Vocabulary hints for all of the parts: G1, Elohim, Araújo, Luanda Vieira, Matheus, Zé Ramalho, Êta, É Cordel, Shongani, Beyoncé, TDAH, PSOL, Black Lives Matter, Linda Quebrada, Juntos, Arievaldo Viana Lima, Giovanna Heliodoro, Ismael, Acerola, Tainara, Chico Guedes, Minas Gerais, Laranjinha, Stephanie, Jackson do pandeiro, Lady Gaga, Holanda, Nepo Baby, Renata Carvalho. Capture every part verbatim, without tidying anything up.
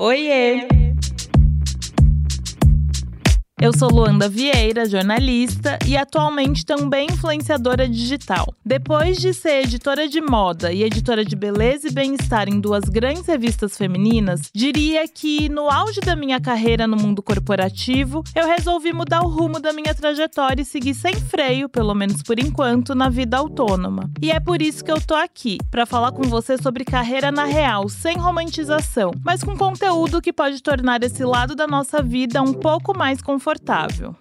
Oiê! Eu sou Luanda Vieira, jornalista e atualmente também influenciadora digital. Depois de ser editora de moda e editora de beleza e bem-estar em duas grandes revistas femininas, diria que, no auge da minha carreira no mundo corporativo, eu resolvi mudar o rumo da minha trajetória e seguir sem freio, pelo menos por enquanto, na vida autônoma. E é por isso que eu tô aqui, pra falar com você sobre carreira na real, sem romantização, mas com conteúdo que pode tornar esse lado da nossa vida um pouco mais confortável.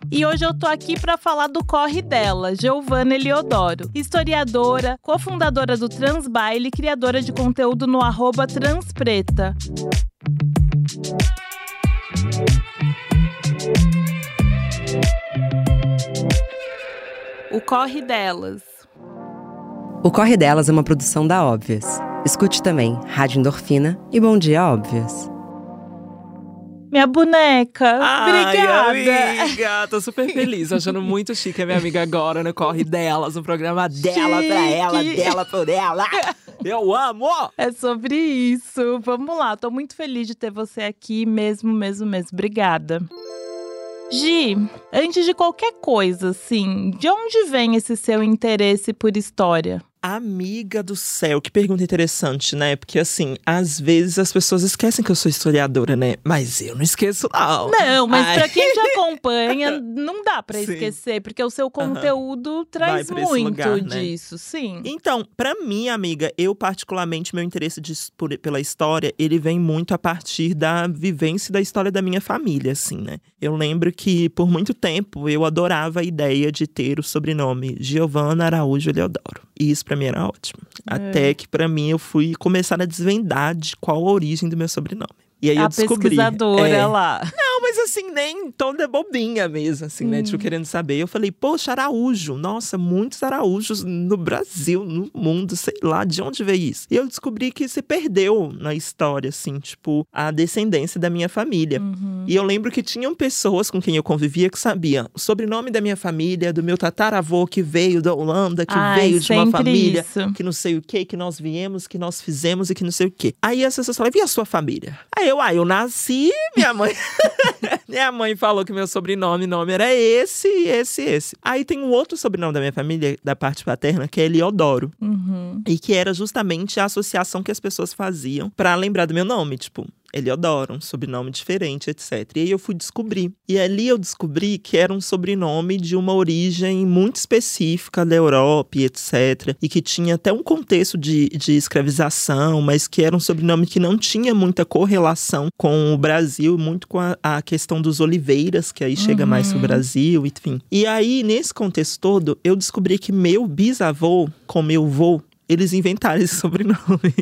E hoje eu tô aqui pra falar do corre dela, Giovanna Heliodoro, historiadora, cofundadora do Transbaile e criadora de conteúdo no arroba Transpreta. O Corre Delas. O Corre Delas é uma produção da Óbvias. Escute também Rádio Endorfina e Bom Dia Óbvias. Minha boneca, ai, obrigada. Amiga, tô super feliz, achando muito chique a minha amiga agora no Corre Delas, no programa dela, chique. Pra ela, dela por ela. Eu amo! É sobre isso, vamos lá, tô muito feliz de ter você aqui, mesmo, mesmo, mesmo, obrigada. Gi, antes de qualquer coisa, assim, de onde vem esse seu interesse por história? Amiga do céu, que pergunta interessante, né? Porque, assim, às vezes as pessoas esquecem que eu sou historiadora, né? Mas eu não esqueço, não. Não, mas ai, pra quem te acompanha, não dá pra sim. esquecer. Porque o seu conteúdo uhum. traz muito lugar, disso, né? Sim. Então, pra mim, amiga, eu particularmente, meu interesse de, por, pela história, ele vem muito a partir da vivência e da história da minha família, assim, né? Eu lembro que, por muito tempo, eu adorava a ideia de ter o sobrenome Giovanna Araújo Heliodoro. E isso pra mim era ótimo. É. Até que pra mim eu fui começar a desvendar de qual a origem do meu sobrenome. E aí a eu descobri. Pesquisadora é, lá. Não, mas assim, nem toda bobinha mesmo, assim, hum. né? Tipo, querendo saber. Eu falei, poxa, Araújo. Nossa, muitos Araújos no Brasil, no mundo, sei lá, de onde veio isso? E eu descobri que se perdeu na história, assim, tipo, a descendência da minha família. Uhum. E eu lembro que tinham pessoas com quem eu convivia que sabiam o sobrenome da minha família, do meu tataravô que veio da Holanda, que Ai, veio de uma família, isso. que não sei o quê, que nós viemos, que nós fizemos e que não sei o quê. Aí as pessoas falavam, e a sua família? Aí Eu, ah, eu nasci, minha mãe... minha mãe falou que meu sobrenome nome era esse, esse, esse. Aí tem um outro sobrenome da minha família, da parte paterna, que é Heliodoro. Uhum. E que era justamente a associação que as pessoas faziam pra lembrar do meu nome, tipo... Heliodoro, um sobrenome diferente, etcétera. E aí eu fui descobrir. E ali eu descobri que era um sobrenome de uma origem muito específica da Europa, etcétera. E que tinha até um contexto de, de escravização, mas que era um sobrenome que não tinha muita correlação com o Brasil, muito com a, a questão dos Oliveiras, que aí chega uhum. mais pro Brasil, enfim. E aí, nesse contexto todo, eu descobri que meu bisavô, com meu avô, eles inventaram esse sobrenome.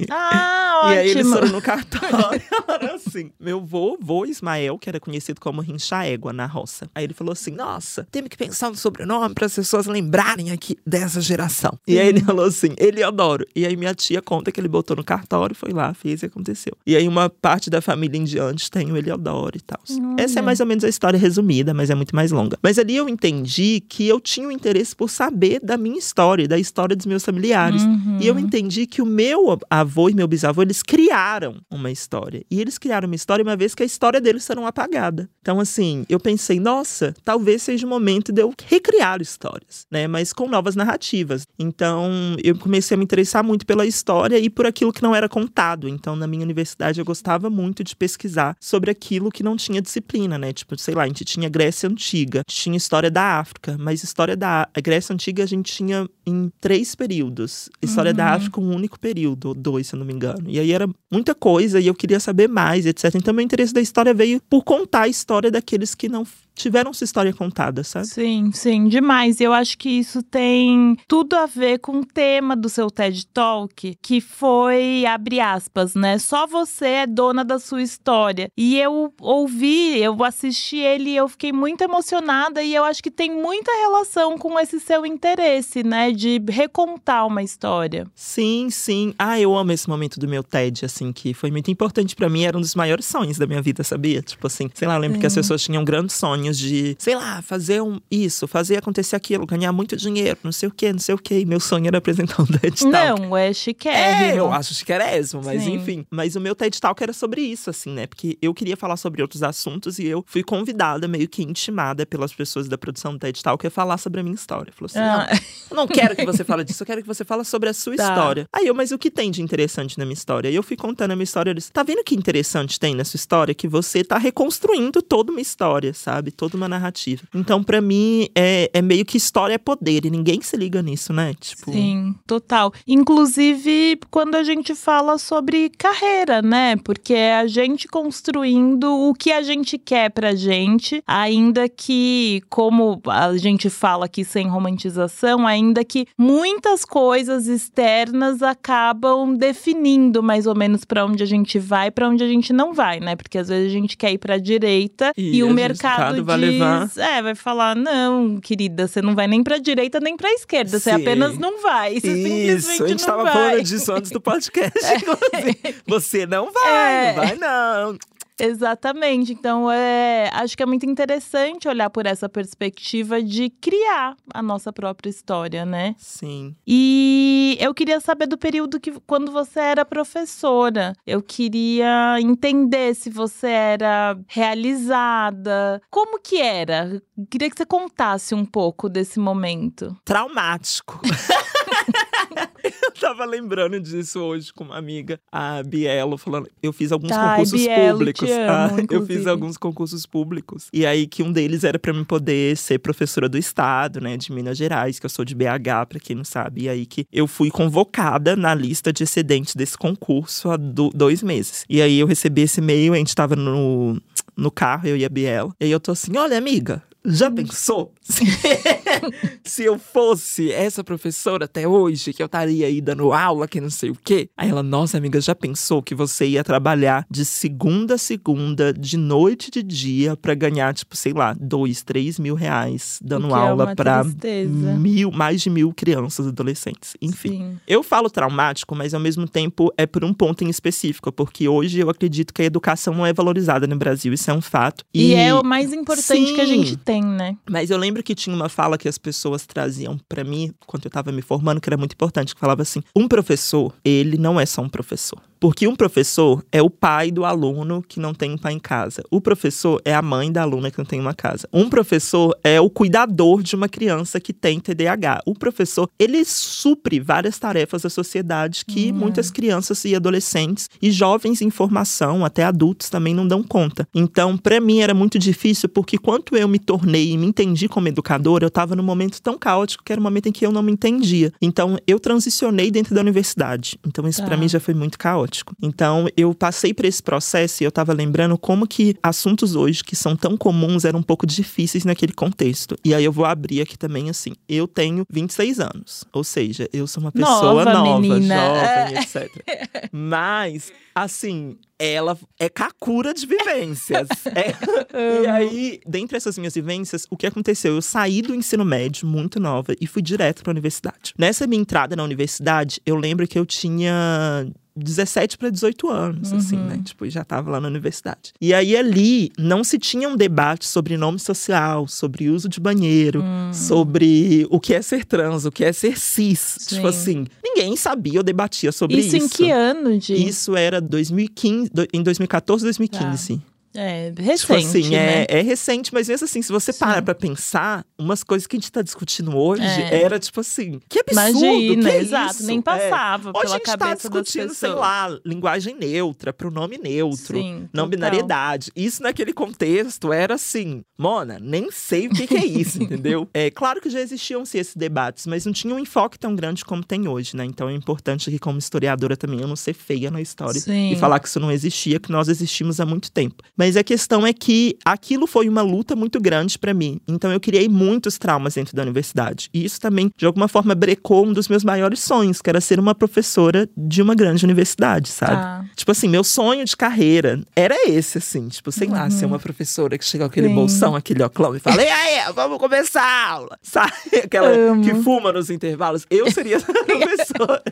Ah, ótimo! E aí eles foram no cartório. Assim, meu vovô Ismael, que era conhecido como Rincha Égua na roça. Aí ele falou assim, nossa, temos que pensar no sobrenome para as pessoas lembrarem aqui dessa geração. E aí ele falou assim, Heliodoro. E aí minha tia conta que ele botou no cartório, foi lá, fez e aconteceu. E aí uma parte da família em diante tem o Heliodoro e tal. Hum. Essa é mais ou menos a história resumida, mas é muito mais longa. Mas ali eu entendi que eu tinha um interesse por saber da minha história, da história dos meus familiares. Uhum. E eu entendi que o meu avô e meu bisavô, eles criaram uma história. E eles criaram uma história uma vez que a história deles será apagada. Então, assim, eu pensei, nossa, talvez seja o momento de eu recriar histórias, né? Mas com novas narrativas. Então, eu comecei a me interessar muito pela história e por aquilo que não era contado. Então, na minha universidade, eu gostava muito de pesquisar sobre aquilo que não tinha disciplina, né? Tipo, sei lá, a gente tinha Grécia Antiga, tinha história da África, mas história da a Grécia Antiga a gente tinha em três períodos. História da África, um único período, ou dois, se eu não me engano. E aí era muita coisa, e eu queria saber mais, etcétera. Então, meu interesse da história veio por contar a história daqueles que não tiveram sua história contada, sabe? Sim, sim, demais. Eu acho que isso tem tudo a ver com o tema do seu TED Talk, que foi, abre aspas, né? Só você é dona da sua história. E eu ouvi, eu assisti ele e eu fiquei muito emocionada e eu acho que tem muita relação com esse seu interesse, né? De recontar uma história. Sim, sim. Ah, eu amo esse momento do meu TED, assim, que foi muito importante pra mim. Era um dos maiores sonhos da minha vida, sabia? Tipo assim, sei lá, eu lembro sim. que as pessoas tinham um grande sonho sonhos de, sei lá, fazer um, isso, fazer acontecer aquilo, ganhar muito dinheiro, não sei o quê, não sei o quê. E meu sonho era apresentar um TED Talk. Não, é chiquérrimo. É, eu acho chiquérrimo, mas Sim. enfim. Mas o meu TED Talk era sobre isso, assim, né? Porque eu queria falar sobre outros assuntos e eu fui convidada, meio que intimada pelas pessoas da produção do TED Talk, a falar sobre a minha história. Falou assim, ah. não, eu não quero que você fale disso, eu quero que você fale sobre a sua tá. história. Aí eu, mas o que tem de interessante na minha história? E eu fui contando a minha história, eu disse, tá vendo que interessante tem na sua história? Que você tá reconstruindo toda uma história, sabe? Toda uma narrativa. Então, pra mim, é, é meio que história é poder e ninguém se liga nisso, né? Tipo... Sim, total. Inclusive, quando a gente fala sobre carreira, né? Porque é a gente construindo o que a gente quer pra gente, ainda que, como a gente fala aqui sem romantização, ainda que muitas coisas externas acabam definindo mais ou menos pra onde a gente vai e pra onde a gente não vai, né? Porque às vezes a gente quer ir pra direita e, e o mercado diz... Vai levar... É, vai falar, não, querida, você não vai nem pra direita nem pra esquerda, você apenas não vai, você simplesmente não vai. Isso, a gente tava vai. falando disso antes do podcast, é. Você não vai, é. não vai não. Exatamente, então é, acho que é muito interessante olhar por essa perspectiva de criar a nossa própria história, né? Sim. E eu queria saber do período que, quando você era professora, eu queria entender se você era realizada, como que era? Queria que você contasse um pouco desse momento. Traumático. Eu tava lembrando disso hoje com uma amiga, a Bielo, falando, eu fiz alguns Ai, concursos Bielo, públicos. Te amo, ah, eu fiz alguns concursos públicos. E aí que um deles era pra mim poder ser professora do estado, né, de Minas Gerais, que eu sou de B H, pra quem não sabe. E aí que eu fui convocada na lista de excedentes desse concurso há do, dois meses. E aí eu recebi esse e-mail, a gente tava no, no carro, eu e a Biela. E aí eu tô assim, olha amiga, já pensou? Se, se eu fosse essa professora até hoje, que eu estaria aí dando aula, que não sei o quê. Aí ela, nossa amiga, já pensou que você ia trabalhar de segunda a segunda, de noite de dia, pra ganhar, tipo, sei lá, dois, três mil reais, dando aula é pra mil, mais de mil crianças, adolescentes. Enfim, Sim. eu falo traumático, mas ao mesmo tempo é por um ponto em específico, porque hoje eu acredito que a educação não é valorizada no Brasil, isso é um fato. E, e é o mais importante Sim. que a gente tem. Né? Mas eu lembro que tinha uma fala que as pessoas traziam pra mim, quando eu tava me formando, que era muito importante, que falava assim, um professor, ele não é só um professor. Porque um professor é o pai do aluno que não tem um pai em casa. O professor é a mãe da aluna que não tem uma casa. Um professor é o cuidador de uma criança que tem T D A H. O professor, ele supre várias tarefas da sociedade que hum. muitas crianças e adolescentes e jovens em formação, até adultos também, não dão conta. Então, pra mim era muito difícil, porque quando eu me tornei e me entendi como educadora, eu tava num momento tão caótico que era um momento em que eu não me entendia. Então, eu transicionei dentro da universidade. Então, isso tá. pra mim já foi muito caótico. Então, eu passei por esse processo e eu tava lembrando como que assuntos hoje, que são tão comuns, eram um pouco difíceis naquele contexto. E aí, eu vou abrir aqui também, assim, eu tenho vinte e seis anos. Ou seja, eu sou uma pessoa nova, nova menina. jovem, etcétera. Mas, assim... Ela é cacura de vivências. é. E aí, dentre essas minhas vivências, o que aconteceu? Eu saí do ensino médio, muito nova, e fui direto pra universidade. Nessa minha entrada na universidade, eu lembro que eu tinha dezessete para dezoito anos, uhum. assim, né? Tipo, já tava lá na universidade. E aí, ali, não se tinha um debate sobre nome social, sobre uso de banheiro, hum. sobre o que é ser trans, o que é ser cis. Sim. Tipo assim, ninguém sabia ou debatia sobre isso. Isso em que ano, Gi? Isso era dois mil e quinze. Em dois mil e quatorze, dois mil e quinze. Tá. É, recente, assim, né? é, é recente, mas mesmo assim, se você Sim. para pra pensar, umas coisas que a gente tá discutindo hoje, é. era tipo assim, que absurdo, Imagina, que é exato, isso? nem passava é. pela hoje cabeça das pessoas. Hoje a gente tá discutindo, sei lá, linguagem neutra, pronome neutro, Sim, não total. binariedade. Isso naquele contexto era assim, Mona, nem sei o que, que é isso, entendeu? É, claro que já existiam sim, esses debates, mas não tinha um enfoque tão grande como tem hoje, né? Então é importante que como historiadora também eu não ser feia na história Sim. e falar que isso não existia, que nós existimos há muito tempo. Mas Mas a questão é que aquilo foi uma luta muito grande pra mim. Então eu criei muitos traumas dentro da universidade. E isso também, de alguma forma, brecou um dos meus maiores sonhos, que era ser uma professora de uma grande universidade, sabe? Ah. Tipo assim, meu sonho de carreira era esse, assim. Tipo, sei uhum. lá, ser uma professora que chega com aquele Sim. bolsão, aquele óculos e fala, e aí, vamos começar a aula! Sabe? Aquela Amo. que fuma nos intervalos. Eu seria essa professora.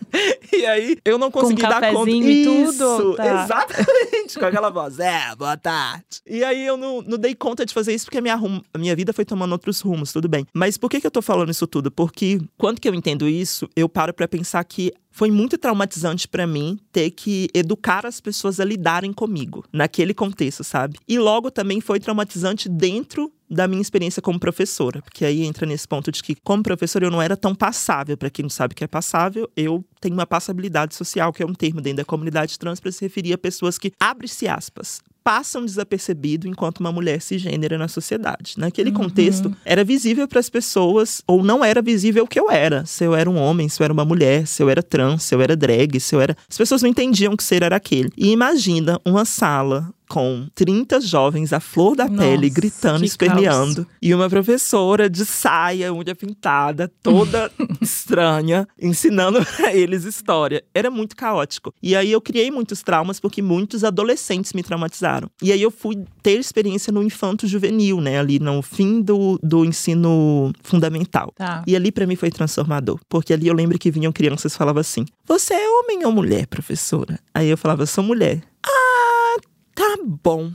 E aí, eu não consegui dar conta. Com um cafezinho e tudo. Isso, tá. exatamente. Com aquela voz, é, boa tarde. arte. E aí eu não, não dei conta de fazer isso porque a minha, rum, a minha vida foi tomando outros rumos, tudo bem. Mas por que que eu tô falando isso tudo? Porque quando que eu entendo isso, eu paro pra pensar que foi muito traumatizante pra mim ter que educar as pessoas a lidarem comigo, naquele contexto, sabe? E logo também foi traumatizante dentro da minha experiência como professora, porque aí entra nesse ponto de que como professora eu não era tão passável. Para quem não sabe o que é passável, eu tenho uma passabilidade social, que é um termo dentro da comunidade trans para se referir a pessoas que, abre-se aspas, passam desapercebido enquanto uma mulher cisgênera na sociedade. Naquele uhum. contexto, era visível para as pessoas, ou não era visível o que eu era. Se eu era um homem, se eu era uma mulher, se eu era trans, se eu era drag, se eu era... As pessoas não entendiam que ser era aquele. E imagina uma sala com trinta jovens à flor da Nossa, pele, gritando, esperneando. E uma professora de saia, unha pintada, toda estranha, ensinando pra eles história. Era muito caótico. E aí eu criei muitos traumas, porque muitos adolescentes me traumatizaram. E aí eu fui ter experiência no infanto juvenil, né? Ali no fim do, do ensino fundamental. Tá. E ali pra mim foi transformador. Porque ali eu lembro que vinham crianças e falavam assim, você é homem ou mulher, professora? Aí eu falava, sou mulher. Ah, tá bom,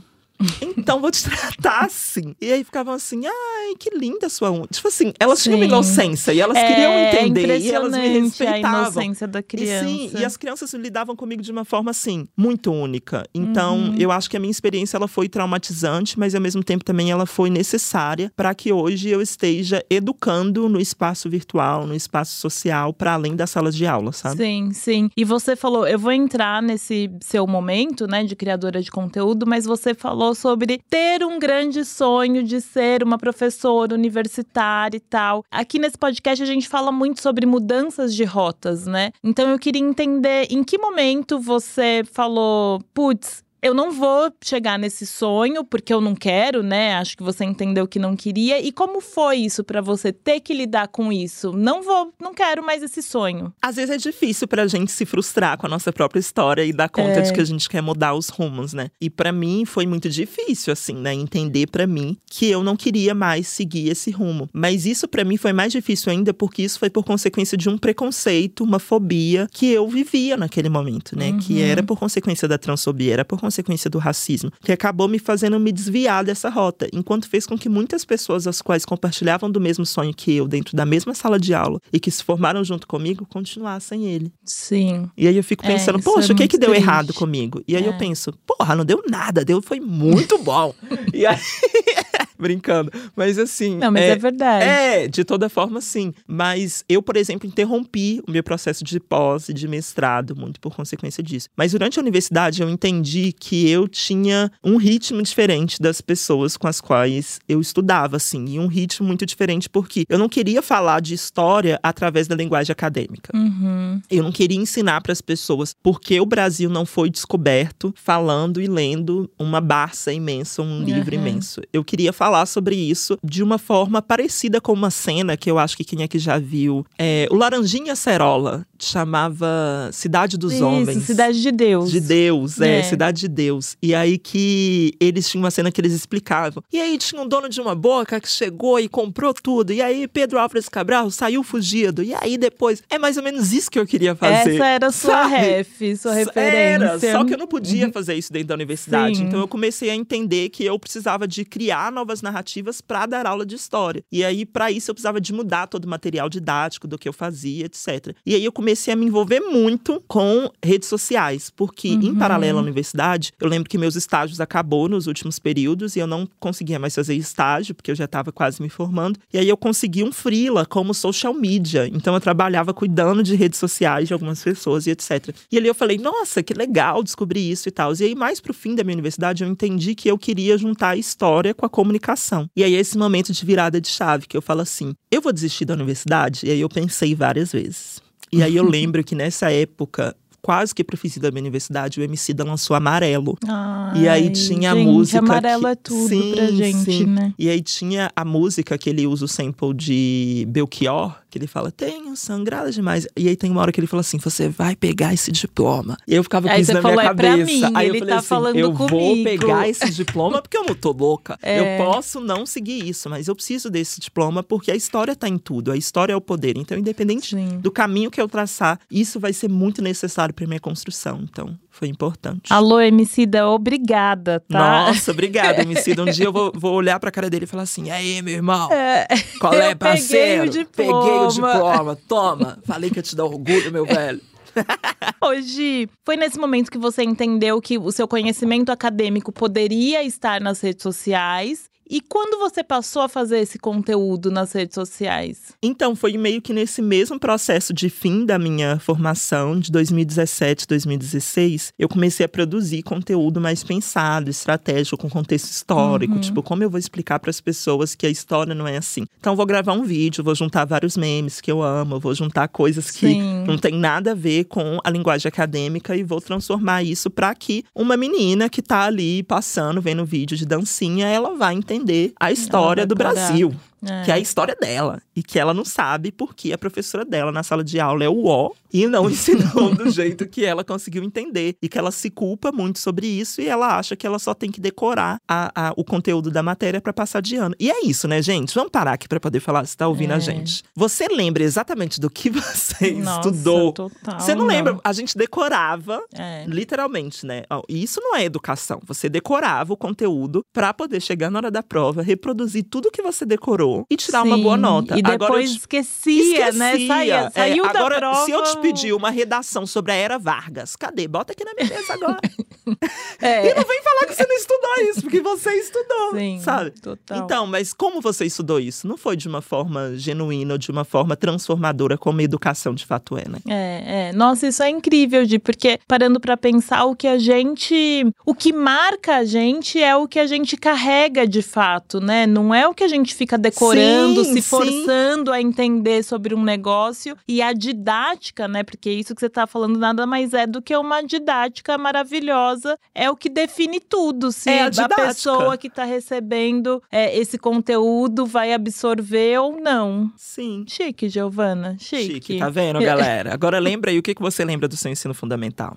então vou te tratar assim. E aí ficavam assim, ai, que linda sua unha. Tipo assim, elas sim. tinham inocência e elas é, queriam entender e elas me respeitavam. A inocência da criança. E, sim, e as crianças lidavam comigo de uma forma assim, muito única. Então, uhum. eu acho que a minha experiência ela foi traumatizante, mas ao mesmo tempo também ela foi necessária para que hoje eu esteja educando no espaço virtual, no espaço social, para além das salas de aula, sabe? Sim, sim. E você falou, eu vou entrar nesse seu momento, né, de criadora de conteúdo, mas você falou sobre ter um grande sonho de ser uma professora universitária e tal. Aqui nesse podcast a gente fala muito sobre mudanças de rotas, né? Então eu queria entender em que momento você falou, putz, eu não vou chegar nesse sonho, porque eu não quero, né? Acho que você entendeu que não queria. E como foi isso pra você ter que lidar com isso? Não vou, não quero mais esse sonho. Às vezes é difícil pra gente se frustrar com a nossa própria história e dar conta é. de que a gente quer mudar os rumos, né? E pra mim foi muito difícil, assim, né? Entender pra mim que eu não queria mais seguir esse rumo. Mas isso pra mim foi mais difícil ainda, porque isso foi por consequência de um preconceito, uma fobia que eu vivia naquele momento, né? Uhum. Que era por consequência da transfobia, era por consequência consequência do racismo, que acabou me fazendo me desviar dessa rota, enquanto fez com que muitas pessoas, as quais compartilhavam do mesmo sonho que eu, dentro da mesma sala de aula e que se formaram junto comigo, continuassem ele. Sim. E aí eu fico pensando, é, poxa, o que que deu triste. errado comigo? E aí é. eu penso, porra, não deu nada, deu, foi muito bom. E aí... Brincando, mas assim... Não, mas é, é verdade. É, de toda forma, sim. Mas eu, por exemplo, interrompi o meu processo de pós e de mestrado, muito por consequência disso. Mas durante a universidade, eu entendi que eu tinha um ritmo diferente das pessoas com as quais eu estudava, assim. E um ritmo muito diferente, porque eu não queria falar de história através da linguagem acadêmica. Uhum. Eu não queria ensinar para as pessoas porque o Brasil não foi descoberto falando e lendo uma Barça imensa, um livro uhum. imenso. Eu queria falar falar sobre isso de uma forma parecida com uma cena que eu acho que quem aqui já viu. É, o Laranjinha Acerola chamava Cidade dos isso, Homens. Cidade de Deus. De Deus, é, é, Cidade de Deus. E aí que eles tinham uma cena que eles explicavam. E aí tinha um dono de uma boca que chegou e comprou tudo. E aí Pedro Álvares Cabral saiu fugido. E aí depois, é mais ou menos isso que eu queria fazer. Essa era sua ref, sua referência. Era, só que eu não podia fazer isso dentro da universidade. Sim. Então eu comecei a entender que eu precisava de criar novas narrativas para dar aula de história. E aí, para isso, eu precisava de mudar todo o material didático do que eu fazia, etcétera. E aí, eu comecei a me envolver muito com redes sociais, porque, uhum. em paralelo à universidade, eu lembro que meus estágios acabou nos últimos períodos e eu não conseguia mais fazer estágio, porque eu já estava quase me formando. E aí, eu consegui um freela como social media. Então, eu trabalhava cuidando de redes sociais de algumas pessoas e etcétera. E ali, eu falei, nossa, que legal descobrir isso e tal. E aí, mais pro fim da minha universidade, eu entendi que eu queria juntar a história com a comunicação. E aí, esse momento de virada de chave, que eu falo assim, eu vou desistir da universidade? E aí, eu pensei várias vezes. E aí, eu lembro que nessa época, quase que pro fim da minha universidade, o Emicida lançou Amarelo. Ai, e aí, tinha gente, a música... Amarelo que... é tudo sim, pra gente, sim. né? E aí, tinha a música que ele usa o sample de Belchior, que ele fala, tenho sangrado demais. E aí tem uma hora que ele fala assim, você vai pegar esse diploma. E eu ficava com aí isso na falou, minha cabeça. É mim, aí eu falei tá assim, falando eu comigo. vou pegar esse diploma porque eu não tô louca. É. Eu posso não seguir isso, mas eu preciso desse diploma porque a história tá em tudo. A história é o poder. Então, independente Sim. do caminho que eu traçar, isso vai ser muito necessário pra minha construção. Então, Foi importante. Alô, Emicida, obrigada, tá? Nossa, obrigada, Emicida. Um dia eu vou, vou olhar pra cara dele e falar assim, aí, meu irmão, é, qual é, parceiro? Peguei o diploma. Peguei o diploma, toma. Falei que ia te dar orgulho, meu velho. Hoje, foi nesse momento que você entendeu que o seu conhecimento acadêmico poderia estar nas redes sociais. E quando você passou a fazer esse conteúdo nas redes sociais? Então, foi meio que nesse mesmo processo de fim da minha formação, de dois mil e dezessete, dois mil e dezesseis, eu comecei a produzir conteúdo mais pensado, estratégico, com contexto histórico. Uhum. Tipo, como eu vou explicar para as pessoas que a história não é assim? Então, eu vou gravar um vídeo, vou juntar vários memes que eu amo, eu vou juntar coisas que Sim. não tem nada a ver com a linguagem acadêmica e vou transformar isso para que uma menina que tá ali passando, vendo vídeo de dancinha, ela vai entender a história do Brasil, é. que é a história dela. E que ela não sabe porque a professora dela na sala de aula é o ó e não ensinou do jeito que ela conseguiu entender. E que ela se culpa muito sobre isso e ela acha que ela só tem que decorar a, a, o conteúdo da matéria pra passar de ano. E é isso, né, gente? Vamos parar aqui pra poder falar se tá ouvindo é. a gente. Você lembra exatamente do que você Nossa, estudou? Total, você não, não lembra? A gente decorava, é. literalmente, né? E isso não é educação. Você decorava o conteúdo pra poder chegar na hora da prova, reproduzir tudo que você decorou e tirar Sim. uma boa nota. E depois agora, esquecia, esquecia, né? Saía, saiu é, da agora, prova. Se eu te pedir uma redação sobre a Era Vargas, cadê? Bota aqui na minha mesa agora. É. E não vem falar que você não estudou isso, porque você estudou, Sim, sabe? Total. Então, mas como você estudou isso? Não foi de uma forma genuína ou de uma forma transformadora, como a educação de fato é, né? É, é. Nossa, isso é incrível, Gi, porque parando pra pensar, o que a gente... O que marca a gente é o que a gente carrega de fato, né? Não é o que a gente fica decorando, sim, se forçando sim. a entender sobre um negócio. E a didática, né? Porque isso que você tá falando nada mais é do que uma didática maravilhosa. É o que define tudo, se é a, a pessoa que tá recebendo é, esse conteúdo vai absorver ou não. Sim. Chique, Giovanna, chique. Chique, tá vendo, galera? Agora lembra aí, o que você lembra do seu ensino fundamental?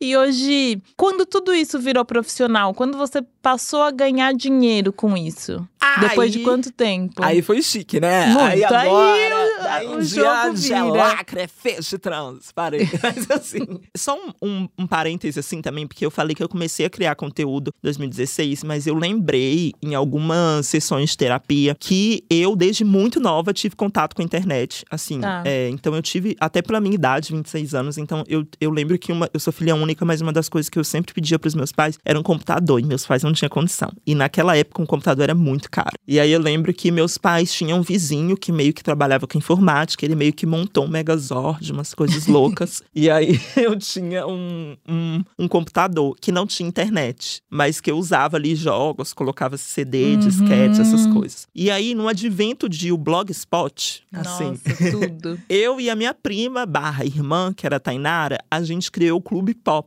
E hoje, quando tudo isso virou profissional, quando você passou a ganhar dinheiro com isso? Aí, depois de quanto tempo? Aí foi chique, né? Muito. Aí agora, aí o, o jogo vira. Lacre, feche trans, parei. Mas assim, só um, um, um parêntese assim também, porque eu falei que eu comecei a criar conteúdo em dois mil e dezesseis, mas eu lembrei em algumas sessões de terapia que eu, desde muito nova, tive contato com a internet, assim. Ah. É, então eu tive, até pela minha idade, vinte e seis anos, então eu, eu lembro que uma, eu sou filha única, mas uma das coisas que eu sempre pedia pros meus pais era um computador, e meus pais não tinham condição. E naquela época, um computador era muito caro. E aí eu lembro que meus pais tinham um vizinho que meio que trabalhava com informática, ele meio que montou um megazord, umas coisas loucas. E aí eu tinha um, um, um computador que não tinha internet, mas que eu usava ali jogos, colocava C D, uhum. disquete, essas coisas. E aí, no advento de o Blogspot, assim, nossa, tudo. Eu e a minha prima, barra irmã, que era a Tainara, a gente criou o Clube Pop,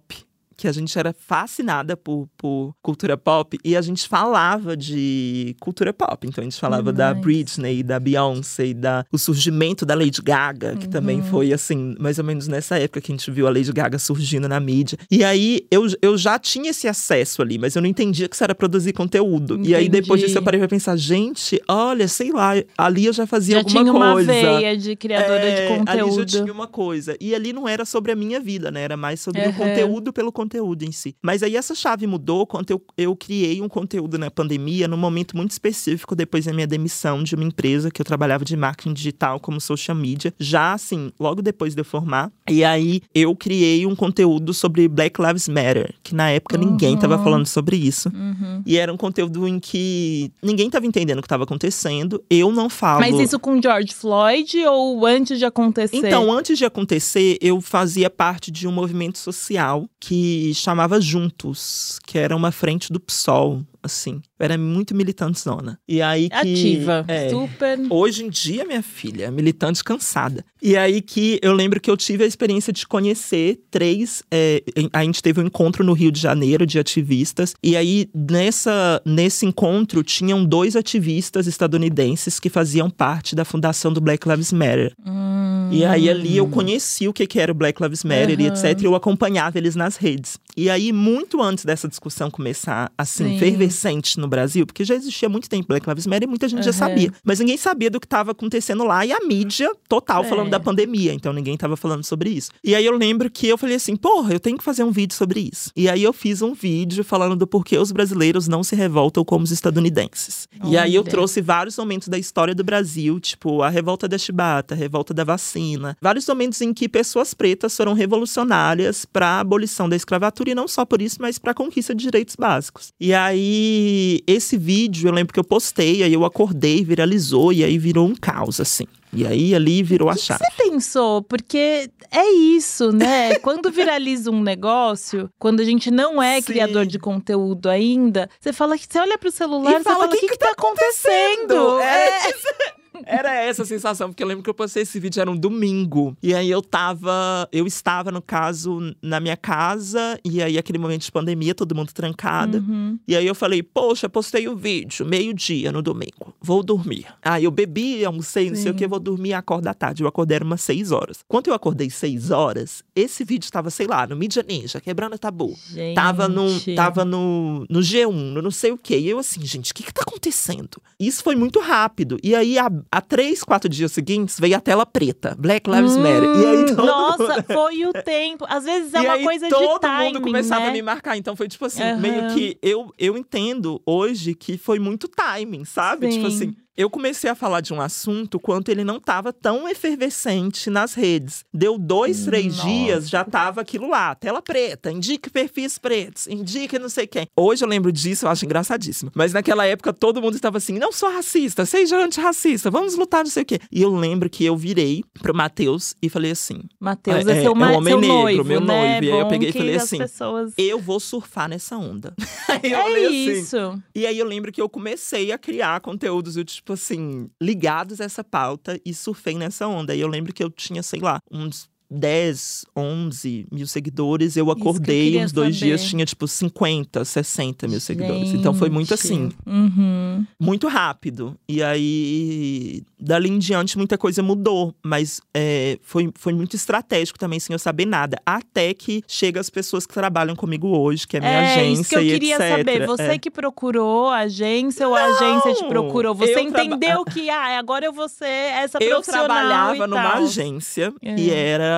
que a gente era fascinada por, por cultura pop, e a gente falava de cultura pop. Então, a gente falava nice. da Britney, da Beyoncé, da, o surgimento da Lady Gaga, que uhum. também foi, assim, mais ou menos nessa época que a gente viu a Lady Gaga surgindo na mídia. E aí, eu, eu já tinha esse acesso ali, mas eu não entendia que isso era produzir conteúdo. Entendi. E aí, depois disso, eu parei pra pensar, gente, olha, sei lá, ali eu já fazia já alguma coisa. Já tinha uma veia de criadora é, de conteúdo. Ali já tinha uma coisa. E ali não era sobre a minha vida, né? Era mais sobre uhum. o conteúdo pelo conteúdo. conteúdo em si. Mas aí essa chave mudou quando eu, eu criei um conteúdo na pandemia, num momento muito específico, depois da minha demissão de uma empresa que eu trabalhava de marketing digital como social media, já assim, logo depois de eu formar. E aí eu criei um conteúdo sobre Black Lives Matter, que na época uhum. ninguém tava falando sobre isso. Uhum. E era um conteúdo em que ninguém tava entendendo o que tava acontecendo. Eu não falo... Mas isso com George Floyd ou antes de acontecer? Então, antes de acontecer, eu fazia parte de um movimento social que chamava Juntos, que era uma frente do PSOL, assim. Eu era muito militante zona. E aí que... Ativa. É, super. Hoje em dia, minha filha, militante cansada. E aí que eu lembro que eu tive a experiência de conhecer três... É, a gente teve um encontro no Rio de Janeiro de ativistas. E aí, nessa, nesse encontro, tinham dois ativistas estadunidenses que faziam parte da fundação do Black Lives Matter. Hum. Hum. E aí, ali, eu conheci o que, que era o Black Lives Matter, uhum. e etcétera. E eu acompanhava eles nas redes. E aí, muito antes dessa discussão começar, assim, Sim. fervescente no Brasil, porque já existia muito tempo Black Lives Matter e muita gente uhum. já sabia. Mas ninguém sabia do que estava acontecendo lá. E a mídia total é. falando da pandemia. Então, ninguém estava falando sobre isso. E aí, eu lembro que eu falei assim, porra, eu tenho que fazer um vídeo sobre isso. E aí, eu fiz um vídeo falando do porquê os brasileiros não se revoltam como os estadunidenses. Oh, e aí, eu Deus. trouxe vários momentos da história do Brasil, tipo, a revolta da chibata, a revolta da vacina. Vários momentos em que pessoas pretas foram revolucionárias para a abolição da escravatura, e não só por isso, mas para a conquista de direitos básicos. E aí, esse vídeo, eu lembro que eu postei, aí eu acordei, viralizou, e aí virou um caos, assim. E aí, ali, virou a chave. O que você pensou? Porque é isso, né? Quando viraliza um negócio, quando a gente não é Sim. criador de conteúdo ainda, você fala que você olha pro celular e fala, fala, o que, que, que, que tá acontecendo? acontecendo? É... é. Era essa a sensação, porque eu lembro que eu postei esse vídeo, era um domingo. E aí eu tava, eu estava, no caso, na minha casa. E aí, aquele momento de pandemia, todo mundo trancado. Uhum. E aí eu falei, poxa, postei o vídeo, meio-dia no domingo. Vou dormir. Aí eu bebi, almocei, não Sim. sei o que, vou dormir e acordo à tarde. Eu acordei umas seis horas. Quando eu acordei seis horas, esse vídeo tava, sei lá, no Mídia Ninja, quebrando tabu. Gente. Tava, no, tava no, no G um, no não sei o que. E eu assim, gente, o que que tá acontecendo? Isso foi muito rápido. E aí, a Há três, quatro dias seguintes, veio a tela preta. Black Lives hum, Matter. E aí, todo nossa, mundo... foi o tempo. Às vezes é e uma aí, coisa de timing, todo mundo começava né? a me marcar. Então, foi tipo assim, uhum. meio que... Eu, eu entendo hoje que foi muito timing, sabe? Sim. Tipo assim... Eu comecei a falar de um assunto quando ele não estava tão efervescente nas redes. Deu dois, três Nossa. dias, já estava aquilo lá. Tela preta, indique perfis pretos, indique não sei quem. Hoje eu lembro disso, eu acho engraçadíssimo. Mas naquela época todo mundo estava assim, não sou racista, seja antirracista, vamos lutar não sei o quê. E eu lembro que eu virei pro Matheus e falei assim… Matheus é, é seu, ma- é um homem seu negro, noivo, meu né? noivo. E aí eu peguei e falei assim, pessoas... eu vou surfar nessa onda. eu é falei assim. isso. E aí eu lembro que eu comecei a criar conteúdos, eu tipo, tipo assim, ligados a essa pauta e surfei nessa onda. E eu lembro que eu tinha, sei lá, uns dez, onze mil seguidores. Eu acordei, que eu uns dois saber. dias, tinha tipo cinquenta, sessenta mil Gente. seguidores. Então foi muito assim, uhum. muito rápido. E aí, dali em diante, muita coisa mudou. Mas é, foi, foi muito estratégico também, sem eu saber nada. Até que chega as pessoas que trabalham comigo hoje, que é a minha é, agência e etcétera. É, isso que eu queria etcétera. saber. Você é. que procurou a agência ou Não! a agência te procurou? Você eu entendeu traba... que, ah, agora eu vou ser essa eu profissional Eu trabalhava numa tal. agência é. e era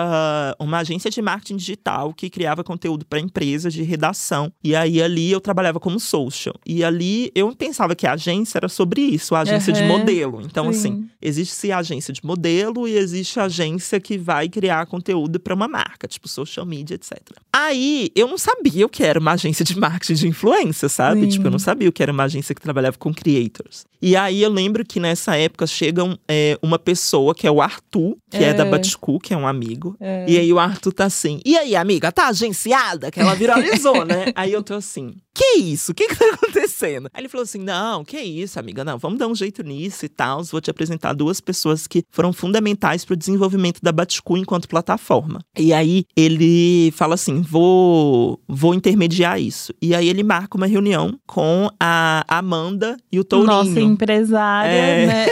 uma agência de marketing digital que criava conteúdo para empresas de redação. E aí, ali, eu trabalhava como social. E ali, eu pensava que a agência era sobre isso, a agência uhum. de modelo. Então, Sim. assim, existe a agência de modelo e existe a agência que vai criar conteúdo para uma marca, tipo social media, etcétera. Aí, eu não sabia o que era uma agência de marketing de influência, sabe? Sim. Tipo, eu não sabia o que era uma agência que trabalhava com creators. E aí, eu lembro que nessa época, chega um, é, uma pessoa que é o Arthur, que é, é da Baticu, que é um amigo. É. E aí o Arthur tá assim, e aí amiga, tá agenciada? Que ela viralizou, né? Aí eu tô assim, que isso? O que que tá acontecendo? Aí ele falou assim, não, que isso amiga, não, vamos dar um jeito nisso e tal. Vou te apresentar duas pessoas que foram fundamentais pro desenvolvimento da Baticu enquanto plataforma. E aí ele fala assim, vou, vou intermediar isso. E aí ele marca uma reunião com a Amanda e o Tourinho. Nossa empresária, é... né?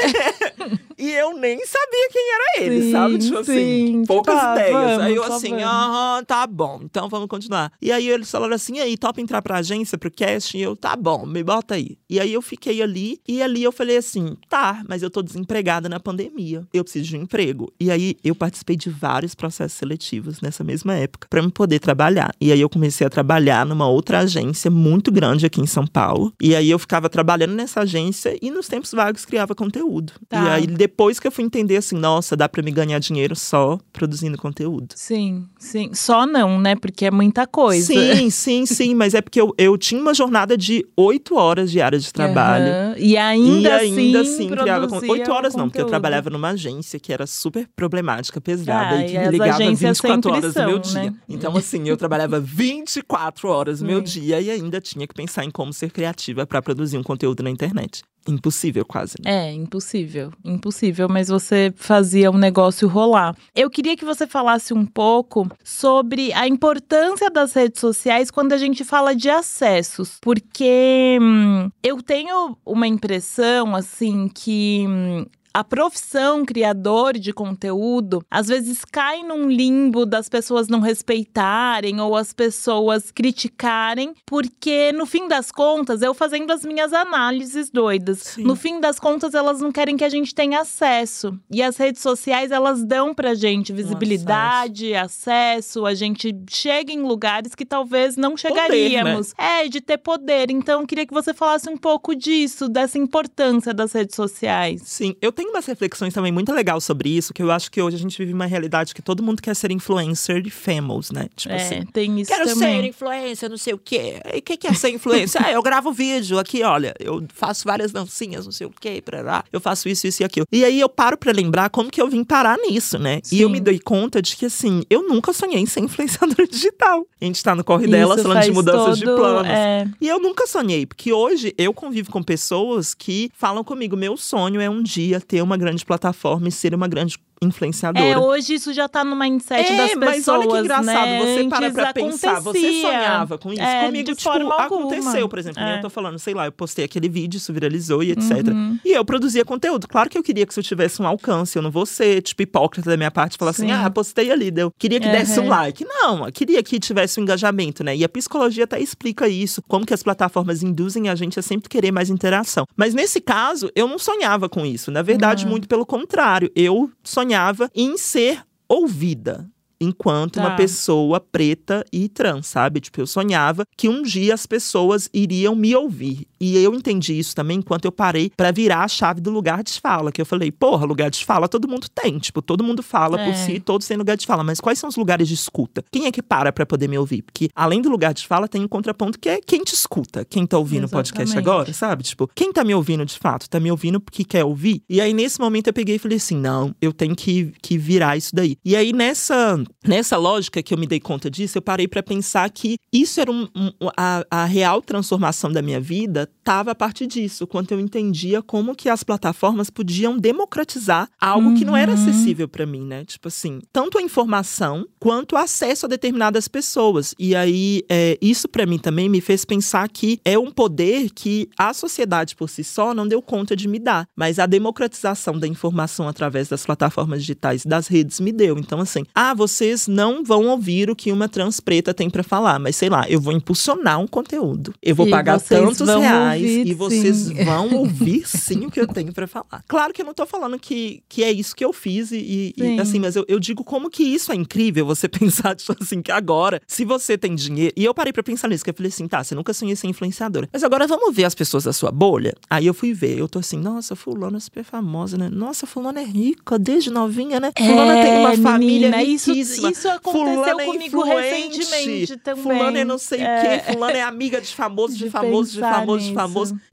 E eu nem sabia quem era ele, sim, sabe? Tipo sim, assim, poucas tá, ideias. Vamos, aí eu tá assim, aham, tá bom, então vamos continuar. E aí eles falaram assim, e aí, topa entrar pra agência, pro casting? E eu, tá bom, me bota aí. E aí eu fiquei ali, e ali eu falei assim, tá, mas eu tô desempregada na pandemia. Eu preciso de um emprego. E aí eu participei de vários processos seletivos nessa mesma época, pra eu poder trabalhar. E aí eu comecei a trabalhar numa outra agência muito grande aqui em São Paulo. E aí eu ficava trabalhando nessa agência, e nos tempos vagos criava conteúdo. Tá. E aí depois que eu fui entender assim, nossa, dá pra me ganhar dinheiro só produzindo conteúdo. Sim, sim. Só não, né? Porque é muita coisa. Sim, sim, sim. Mas é porque eu, eu tinha uma jornada de oito horas diárias de trabalho. Uhum. E ainda e assim, ainda assim criava conteúdo. Oito horas conteúdo. não, porque eu trabalhava numa agência que era super problemática, pesada. Ah, e que me ligava vinte e quatro horas do meu dia. Né? Então assim, eu trabalhava vinte e quatro horas do meu dia. E ainda tinha que pensar em como ser criativa pra produzir um conteúdo na internet. Impossível, quase. Né? É, impossível. Impossível, mas você fazia um negócio rolar. Eu queria que você falasse um pouco sobre a importância das redes sociais quando a gente fala de acessos. Porque hum, eu tenho uma impressão, assim, que... Hum, a profissão criador de conteúdo às vezes cai num limbo das pessoas não respeitarem ou as pessoas criticarem, porque no fim das contas, eu fazendo as minhas análises doidas, Sim. no fim das contas elas não querem que a gente tenha acesso. E as redes sociais, elas dão pra gente visibilidade, Nossa. acesso, a gente chega em lugares que talvez não chegaríamos. Poder, né? É, de ter poder. Então, eu queria que você falasse um pouco disso, dessa importância das redes sociais. Sim, eu tenho umas reflexões também muito legais sobre isso, que eu acho que hoje a gente vive uma realidade que todo mundo quer ser influencer de famous, né? Tipo é, assim, tem isso quero também. ser influencer, não sei o quê. E o que, que é ser influencer? Ah, eu gravo vídeo aqui, olha, eu faço várias dancinhas, não sei o quê, pra lá. Eu faço isso, isso e aquilo. E aí, eu paro pra lembrar como que eu vim parar nisso, né? Sim. E eu me dei conta de que, assim, eu nunca sonhei em ser influenciadora digital. A gente tá no Corre Delas falando de mudanças todo, de planos. É... E eu nunca sonhei, porque hoje eu convivo com pessoas que falam comigo, meu sonho é um dia ter uma grande plataforma e ser uma grande influenciadora. É, hoje isso já tá no mindset é, das pessoas, mas olha que engraçado, né? Você para pra acontecia. pensar, você sonhava com isso? É, Comigo, de tipo, forma aconteceu, alguma. por exemplo, é. eu tô falando, sei lá, eu postei aquele vídeo, isso viralizou e etcétera. Uhum. E eu produzia conteúdo. Claro que eu queria que isso tivesse um alcance, eu não vou ser, tipo, hipócrita da minha parte, falar Sim. assim, ah, postei ali, deu. Queria que uhum. desse um like. Não, eu queria que tivesse um engajamento, né? E a psicologia até explica isso, como que as plataformas induzem a gente a sempre querer mais interação. Mas nesse caso, eu não sonhava com isso. Na verdade, uhum. muito pelo contrário. Eu sonhava Sonhava em ser ouvida enquanto tá. uma pessoa preta e trans, sabe? Tipo, eu sonhava que um dia as pessoas iriam me ouvir. E eu entendi isso também enquanto eu parei pra virar a chave do lugar de fala. Que eu falei, porra, lugar de fala todo mundo tem. Tipo, todo mundo fala é. por si, todos têm lugar de fala. Mas quais são os lugares de escuta? Quem é que para pra poder me ouvir? Porque além do lugar de fala, tem um contraponto que é quem te escuta. Quem tá ouvindo o podcast agora, sabe? Tipo, quem tá me ouvindo de fato? Tá me ouvindo porque quer ouvir? E aí, nesse momento, eu peguei e falei assim, não, eu tenho que, que virar isso daí. E aí, nessa, nessa lógica que eu me dei conta disso, eu parei pra pensar que isso era um, um, a, a real transformação da minha vida. Tava a partir disso, quando eu entendia como que as plataformas podiam democratizar algo uhum. que não era acessível pra mim, né? Tipo assim, tanto a informação quanto o acesso a determinadas pessoas. E aí, é, isso pra mim também me fez pensar que é um poder que a sociedade por si só não deu conta de me dar. Mas a democratização da informação através das plataformas digitais, das redes, me deu. Então assim, ah, vocês não vão ouvir o que uma trans preta tem pra falar, mas sei lá, eu vou impulsionar um conteúdo. Eu vou e pagar tantos reais. Ouvir, e vocês sim. vão ouvir sim o que eu tenho pra falar. Claro que eu não tô falando que, que é isso que eu fiz e, e assim, mas eu, eu digo como que isso é incrível, você pensar tipo assim, que agora, se você tem dinheiro, e eu parei pra pensar nisso, que eu falei assim, tá, você nunca sonhei ser influenciadora, mas agora vamos ver as pessoas da sua bolha? Aí eu fui ver, eu tô assim, nossa, fulana é super famosa, né? Nossa, fulana é rica, desde novinha, né? Fulana é, tem uma menina, família riquíssima. Isso, isso aconteceu fulana comigo recentemente também. Fulana é não sei o é. quê, fulana é amiga de famoso, de, de famoso, de famoso, de famoso.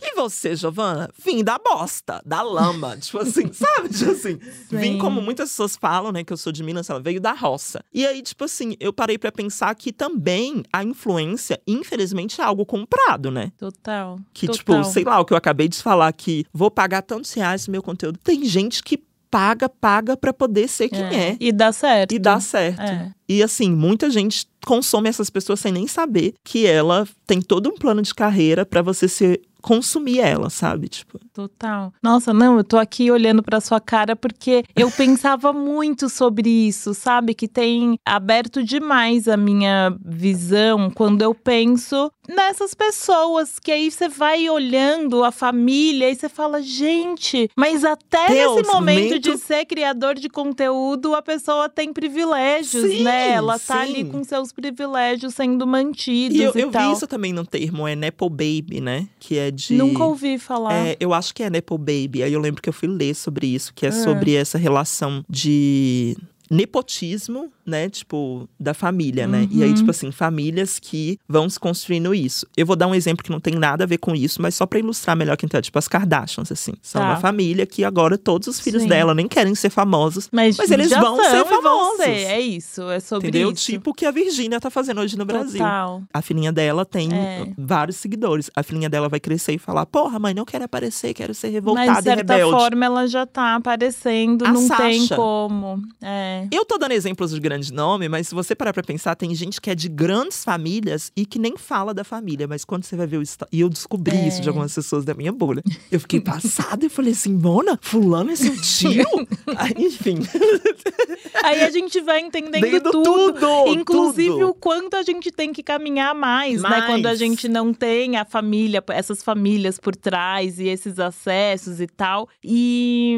E você, Giovanna? Vim da bosta, da lama. Tipo assim, sabe? Tipo assim, Sim. vim como muitas pessoas falam, né? Que eu sou de Minas, ela veio da roça. E aí, tipo assim, eu parei pra pensar que também a influência, infelizmente, é algo comprado, né? Total. Que, Total. tipo, sei lá, o que eu acabei de falar, que vou pagar tantos reais no meu conteúdo. Tem gente que paga, paga pra poder ser quem é. é. E dá certo. E dá certo. É. E assim, muita gente consome essas pessoas sem nem saber que ela tem todo um plano de carreira pra você ser consumir ela, sabe? Tipo. Total. Nossa, não, eu tô aqui olhando pra sua cara porque eu pensava muito sobre isso, sabe? Que tem aberto demais a minha visão quando eu penso nessas pessoas que aí você vai olhando a família e você fala, gente, mas até Deus, nesse momento meio... de ser criador de conteúdo, a pessoa tem privilégios, sim, né? Ela sim. tá ali com seus privilégios sendo mantidos e, eu, e eu tal. Eu vi isso também no termo, é Nepo Baby, né? Que é de, Nunca ouvi falar. É, eu acho que é Nepo Baby. Aí eu lembro que eu fui ler sobre isso, que é, é. sobre essa relação de nepotismo, né, tipo, da família, né? Uhum. E aí, tipo assim, famílias que vão se construindo isso. Eu vou dar um exemplo que não tem nada a ver com isso, mas só pra ilustrar melhor quem tá, tipo, as Kardashians, assim. São tá. uma família que agora todos os filhos Sim. dela nem querem ser famosos, mas, mas eles vão ser famosos. Vão ser. É isso, é sobre Entendeu? isso. Entendeu? Tipo o que a Virgínia tá fazendo hoje no Brasil. Total. A filhinha dela tem é. vários seguidores. A filhinha dela vai crescer e falar, porra, mãe, não quero aparecer, quero ser revoltada mas, e rebelde. Mas, de certa forma, ela já tá aparecendo, a não Sasha. tem como. É. Eu tô dando exemplos de grande nome, mas se você parar pra pensar, tem gente que é de grandes famílias e que nem fala da família. Mas quando você vai ver o estado... E eu descobri é. isso de algumas pessoas da minha bolha. Eu fiquei passada, eu falei assim, Mona, fulano é seu tio? Aí, enfim. Aí a gente vai entendendo Dendo tudo. tudo. Inclusive tudo. o quanto a gente tem que caminhar mais, mais, né? Quando a gente não tem a família, essas famílias por trás e esses acessos e tal. E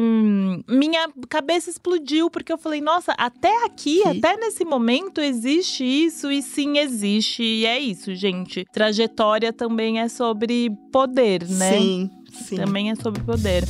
minha cabeça explodiu, porque eu falei, nossa, até aqui, que? até nesse momento existe isso, e sim, existe. E é isso, gente. Trajetória também é sobre poder, né? Sim, sim. Também é sobre poder.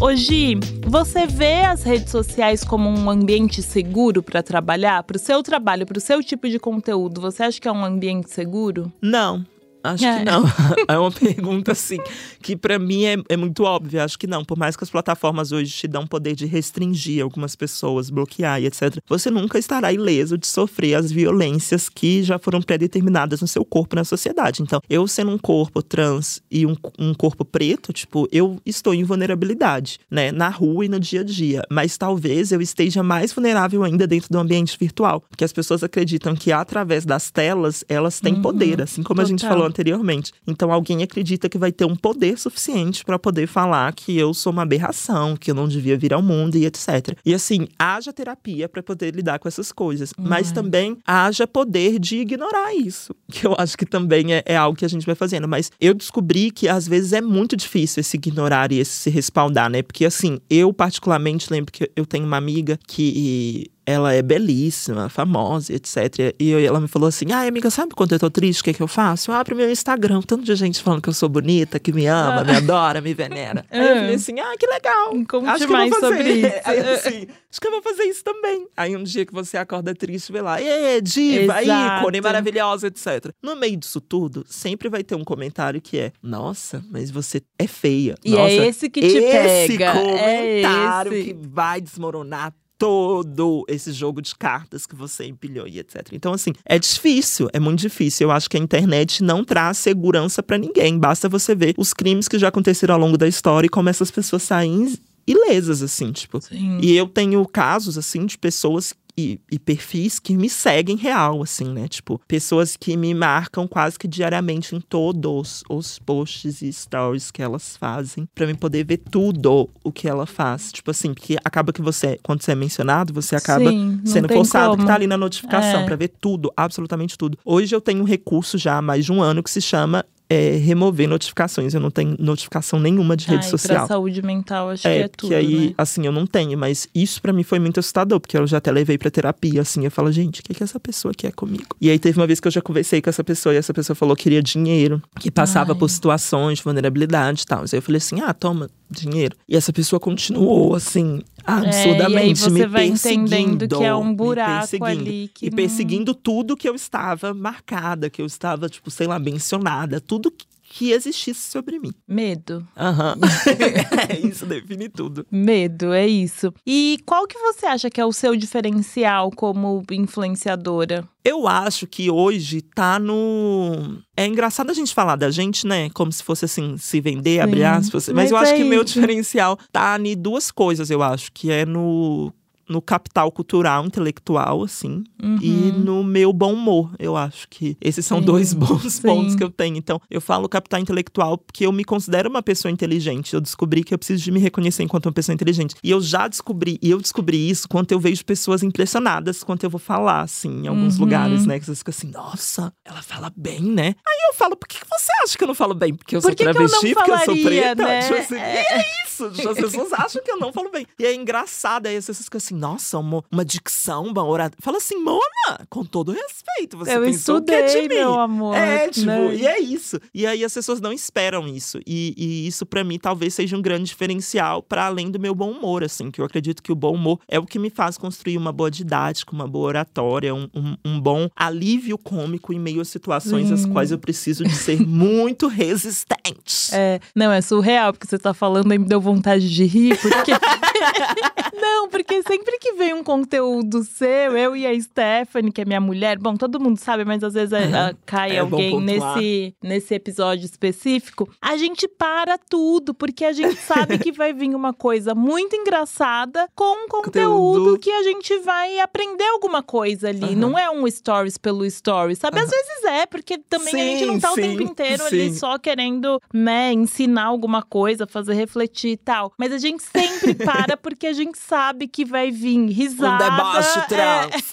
Ô Gi, você vê as redes sociais como um ambiente seguro para trabalhar? Para o seu trabalho, para o seu tipo de conteúdo, você acha que é um ambiente seguro? Não. Acho é. que não. É uma pergunta, assim, que pra mim é, é muito óbvia. Acho que não. Por mais que as plataformas hoje te dão poder de restringir algumas pessoas, bloquear e etcétera, você nunca estará ileso de sofrer as violências que já foram pré-determinadas no seu corpo, na sociedade. Então, eu sendo um corpo trans e um, um corpo preto, tipo, eu estou em vulnerabilidade, né? Na rua e no dia a dia. Mas talvez eu esteja mais vulnerável ainda dentro do ambiente virtual. Porque as pessoas acreditam que através das telas, elas têm uhum. poder. Assim como Total. a gente falou anteriormente. Então alguém acredita que vai ter um poder suficiente para poder falar que eu sou uma aberração, que eu não devia vir ao mundo e etcétera. E assim, haja terapia para poder lidar com essas coisas. Uhum. Mas também haja poder de ignorar isso. Que eu acho que também é, é algo que a gente vai fazendo. Mas eu descobri que às vezes é muito difícil esse ignorar e esse se respaldar, né? Porque assim, eu particularmente lembro que eu tenho uma amiga que... ela é belíssima, famosa, etcétera. E ela me falou assim, ai, ah, amiga, sabe quando eu tô triste, o que é que eu faço? Eu abro meu Instagram, tanto de gente falando que eu sou bonita, que me ama, ah. me adora, me venera. Aí eu falei assim, ah, que legal. Conte acho que mais eu vou fazer. sobre isso. Aí, assim, acho que eu vou fazer isso também. Aí um dia que você acorda triste, vê lá, é diva, Exato. ícone, maravilhosa, etcétera. No meio disso tudo, sempre vai ter um comentário que é, nossa, mas você é feia. E nossa, é esse que te esse pega. Comentário é esse comentário que vai desmoronar todo esse jogo de cartas que você empilhou e etcétera. Então, assim, é difícil, é muito difícil. Eu acho que a internet não traz segurança pra ninguém. Basta você ver os crimes que já aconteceram ao longo da história e como essas pessoas saem ilesas, assim, tipo. Sim. E eu tenho casos, assim, de pessoas E, e perfis que me seguem real, assim, né? Tipo, pessoas que me marcam quase que diariamente em todos os posts e stories que elas fazem, pra mim poder ver tudo o que ela faz. Tipo assim, porque acaba que você, quando você é mencionado, você acaba Sim, sendo forçado, como. que tá ali na notificação, é. pra ver tudo, absolutamente tudo. Hoje eu tenho um recurso já há mais de um ano que se chama É, remover notificações. Eu não tenho notificação nenhuma de ah, rede social. Pra saúde mental, acho é, que é tudo, que aí, né? Assim, eu não tenho, mas isso pra mim foi muito assustador, porque eu já até levei pra terapia, assim, eu falo, gente, o que, que essa pessoa quer comigo? E aí teve uma vez que eu já conversei com essa pessoa, e essa pessoa falou que queria dinheiro, que passava Ai. por situações de vulnerabilidade e tal. Aí eu falei assim, ah, toma dinheiro. E essa pessoa continuou, assim, absurdamente é, me perseguindo. E aí você vai entendendo que é um buraco ali. Que e não... perseguindo tudo que eu estava marcada, que eu estava, tipo, sei lá, mencionada, tudo que que existisse sobre mim. Medo. Aham. Uhum. É isso, define tudo. Medo, é isso. E qual que você acha que é o seu diferencial como influenciadora? Eu acho que hoje tá no... É engraçado a gente falar da gente, né? Como se fosse assim, se vender, Sim. abrir aspas. Mas, Mas eu é acho que isso. meu diferencial tá em duas coisas, eu acho. Que é no... no capital cultural, intelectual, assim. Uhum. E no meu bom humor, eu acho que esses são Sim. dois bons Sim. pontos que eu tenho. Então, eu falo capital intelectual porque eu me considero uma pessoa inteligente. Eu descobri que eu preciso de me reconhecer enquanto uma pessoa inteligente. E eu já descobri, e eu descobri isso quando eu vejo pessoas impressionadas quando eu vou falar, assim, em alguns uhum. lugares, né? Que vocês ficam assim, nossa, ela fala bem, né? Aí eu falo, por que você acha que eu não falo bem? Porque eu por que sou travesti, que eu não falaria, porque eu sou preta? Né? Tipo assim, é. é isso, as pessoas acham que eu não falo bem. E é engraçado, aí as pessoas ficam assim, nossa, uma, uma dicção, uma oratória. Fala assim, Mona, com todo respeito, você eu pensou estudei, que é de mim. Meu amor. É, tipo, né? E é isso. E aí as pessoas não esperam isso. E, e isso pra mim talvez seja um grande diferencial pra além do meu bom humor, assim, que eu acredito que o bom humor é o que me faz construir uma boa didática, uma boa oratória, um, um, um bom alívio cômico em meio a situações hum. as quais eu preciso de ser muito resistente. É, não, é surreal, porque você tá falando e me deu vontade de rir, porque... Não, porque sempre que vem um conteúdo seu, eu e a Stephanie, que é minha mulher… Bom, todo mundo sabe, mas às vezes a, a, cai é alguém nesse, nesse episódio específico. A gente para tudo, porque a gente sabe que vai vir uma coisa muito engraçada com um conteúdo, conteúdo que a gente vai aprender alguma coisa ali. Uhum. Não é um stories pelo stories, sabe? Uhum. Às vezes é, porque também sim, a gente não tá sim, o tempo inteiro sim. ali só querendo, né, ensinar alguma coisa, fazer refletir e tal. Mas a gente sempre para, porque a gente sabe que vai vir risada. Um debaixo, trás.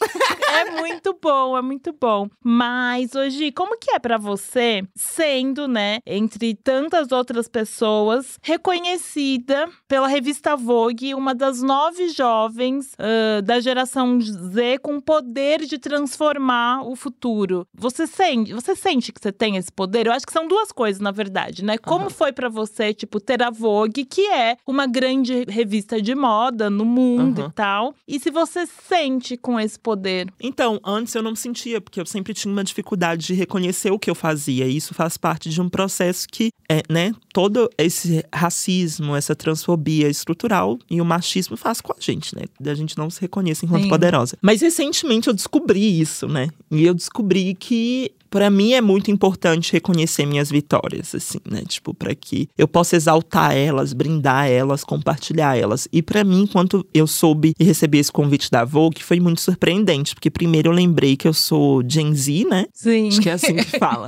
É, é muito bom, é muito bom. Mas, hoje, como que é pra você, sendo, né, entre tantas outras pessoas, reconhecida pela revista Vogue, uma das nove jovens uh, da geração Z com poder de transformar o futuro? Você sente, você sente que você tem esse poder? Eu acho que são duas coisas, na verdade, né? Como uhum. foi pra você, tipo, ter a Vogue, que é uma grande revista de moda no mundo uhum. e tal. E se você sente com esse poder? Então, antes eu não me sentia, porque eu sempre tinha uma dificuldade de reconhecer o que eu fazia. E isso faz parte de um processo que, é, né, todo esse racismo, essa transfobia estrutural e o machismo faz com a gente, né? Da gente não se reconhece enquanto Sim. poderosa. Mas recentemente eu descobri isso, né? E eu descobri que... Pra mim, é muito importante reconhecer minhas vitórias, assim, né? Tipo, pra que eu possa exaltar elas, brindar elas, compartilhar elas. E pra mim, enquanto eu soube e recebi esse convite da Vogue, foi muito surpreendente. Porque primeiro eu lembrei que eu sou Gen Z, né? Sim. Acho que é assim que fala.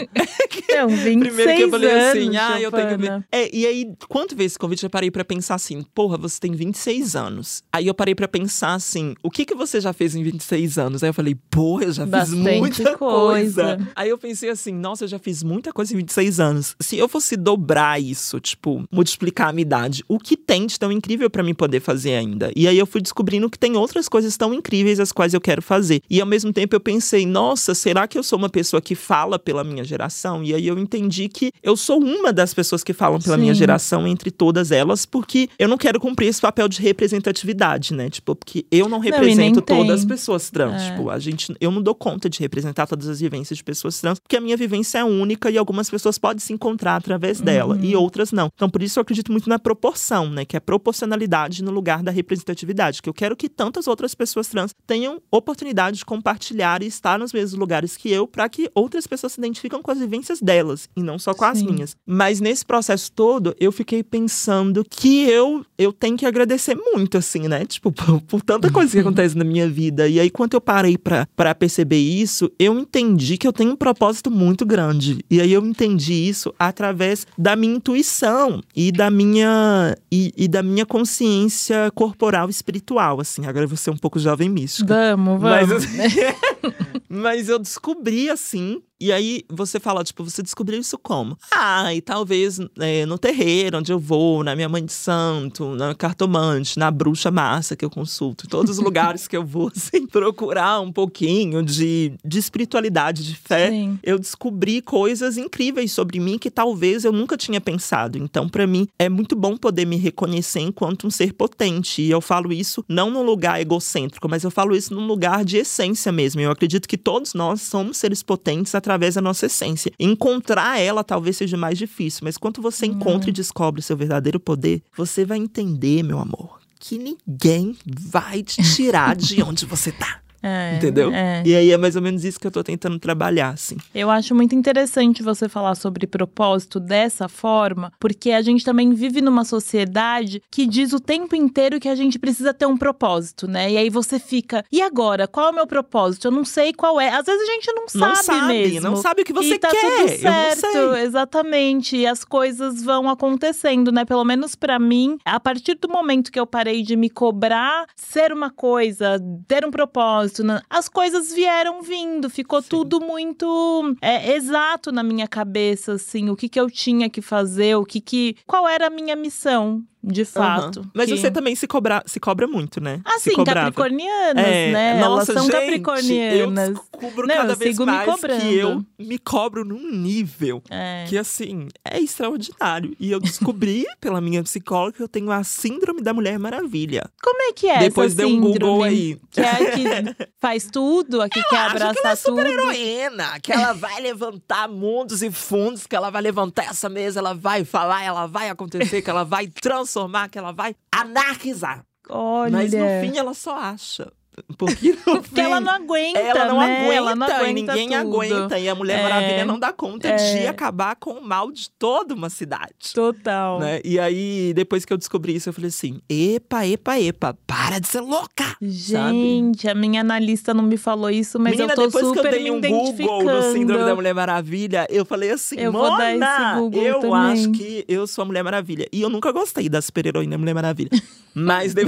Não, vinte e seis primeiro que eu falei assim, anos, ah, eu tenho que ver. É, e aí, quando veio esse convite, eu parei pra pensar assim, porra, você tem vinte e seis anos. Aí eu parei pra pensar assim, o que que você já fez em vinte e seis anos? Aí eu falei, porra, eu já Bastante fiz muita coisa. coisa. Aí eu pensei assim, nossa, eu já fiz muita coisa em vinte e seis anos. Se eu fosse dobrar isso, tipo, multiplicar a minha idade, o que tem de tão incrível pra mim poder fazer ainda? E aí eu fui descobrindo que tem outras coisas tão incríveis as quais eu quero fazer. E ao mesmo tempo eu pensei, nossa, será que eu sou uma pessoa que fala pela minha geração? E aí eu entendi que eu sou uma das pessoas que falam pela Sim. minha geração entre todas elas, porque eu não quero cumprir esse papel de representatividade, né? Tipo, porque eu não represento não, todas as pessoas trans. É. Tipo, a gente, eu não dou conta de representar todas as vivências de pessoas trans, porque a minha vivência é única e algumas pessoas podem se encontrar através dela uhum. e outras não. Então, por isso eu acredito muito na proporção, né? Que é a proporcionalidade no lugar da representatividade, que eu quero que tantas outras pessoas trans tenham oportunidade de compartilhar e estar nos mesmos lugares que eu, para que outras pessoas se identificam com as vivências delas e não só com Sim. as minhas. Mas nesse processo todo, eu fiquei pensando que eu, eu tenho que agradecer muito, assim, né? Tipo, por, por tanta coisa que acontece na minha vida. E aí, quando eu parei para perceber isso, eu entendi que eu tenho um propósito muito grande. E aí eu entendi isso através da minha intuição e da minha e, e da minha consciência corporal e espiritual, assim. Agora eu vou ser um pouco jovem mística. Vamos, vamos. Mas, assim, mas eu descobri, assim... E aí, você fala, tipo, você descobriu isso como? Ah, e talvez é, no terreiro onde eu vou, na minha mãe de santo, na cartomante, na bruxa massa que eu consulto. Em todos os lugares que eu vou, assim, procurar um pouquinho de, de espiritualidade, de fé. Sim. Eu descobri coisas incríveis sobre mim que talvez eu nunca tinha pensado. Então, pra mim, é muito bom poder me reconhecer enquanto um ser potente. E eu falo isso não num lugar egocêntrico, mas eu falo isso num lugar de essência mesmo. Eu acredito que todos nós somos seres potentes através através da nossa essência. Encontrar ela talvez seja mais difícil, mas quando você uhum. encontra e descobre seu verdadeiro poder, você vai entender, meu amor, que ninguém vai te tirar de onde você tá. É, entendeu? É. E aí é mais ou menos isso que eu tô tentando trabalhar, assim. Eu acho muito interessante você falar sobre propósito dessa forma, porque a gente também vive numa sociedade que diz o tempo inteiro que a gente precisa ter um propósito, né? E aí você fica, e agora? Qual é o meu propósito? Eu não sei qual é. Às vezes a gente não sabe, não sabe mesmo. Não sabe o que você e tá quer. Tudo certo, eu não sei. Exatamente. E as coisas vão acontecendo, né? Pelo menos pra mim, a partir do momento que eu parei de me cobrar ser uma coisa, ter um propósito, as coisas vieram vindo, ficou Sim. tudo muito é, exato na minha cabeça, assim, o que que eu tinha que fazer, o que que, qual era a minha missão. De fato. Uhum. Mas que... você também se, cobra, se cobra muito, né? Ah, sim, capricornianas, é, né? Nossa, elas são gente, capricornianas. Eu descubro Não, cada eu vez mais que eu me cobro num nível é. que, assim, é extraordinário. E eu descobri, pela minha psicóloga, que eu tenho a síndrome da Mulher Maravilha. Como é que é Depois essa síndrome? Depois deu um Google aí. Que é a que faz tudo, a que ela quer abraçar que ela é tudo. Ela é super heroína, que ela vai levantar mundos e fundos, que ela vai levantar essa mesa, ela vai falar, ela vai acontecer, que ela vai transformar. transformar, que ela vai anarquizar. Olha. Mas no fim ela só acha. Porque, Porque ela não aguenta, ela não, né? aguenta, ela não aguenta, e ninguém tudo. aguenta. E a Mulher é, Maravilha não dá conta é. de acabar com o mal de toda uma cidade. Total. Né? E aí, depois que eu descobri isso, eu falei assim, epa, epa, epa, para de ser louca! Gente, sabe? A minha analista não me falou isso, mas Menina, eu tô depois super que eu dei um Google no Síndrome da Mulher Maravilha, eu falei assim, eu vou dar esse Google eu também. Acho que eu sou a Mulher Maravilha. E eu nunca gostei da super-heroína Mulher Maravilha. Mas, de...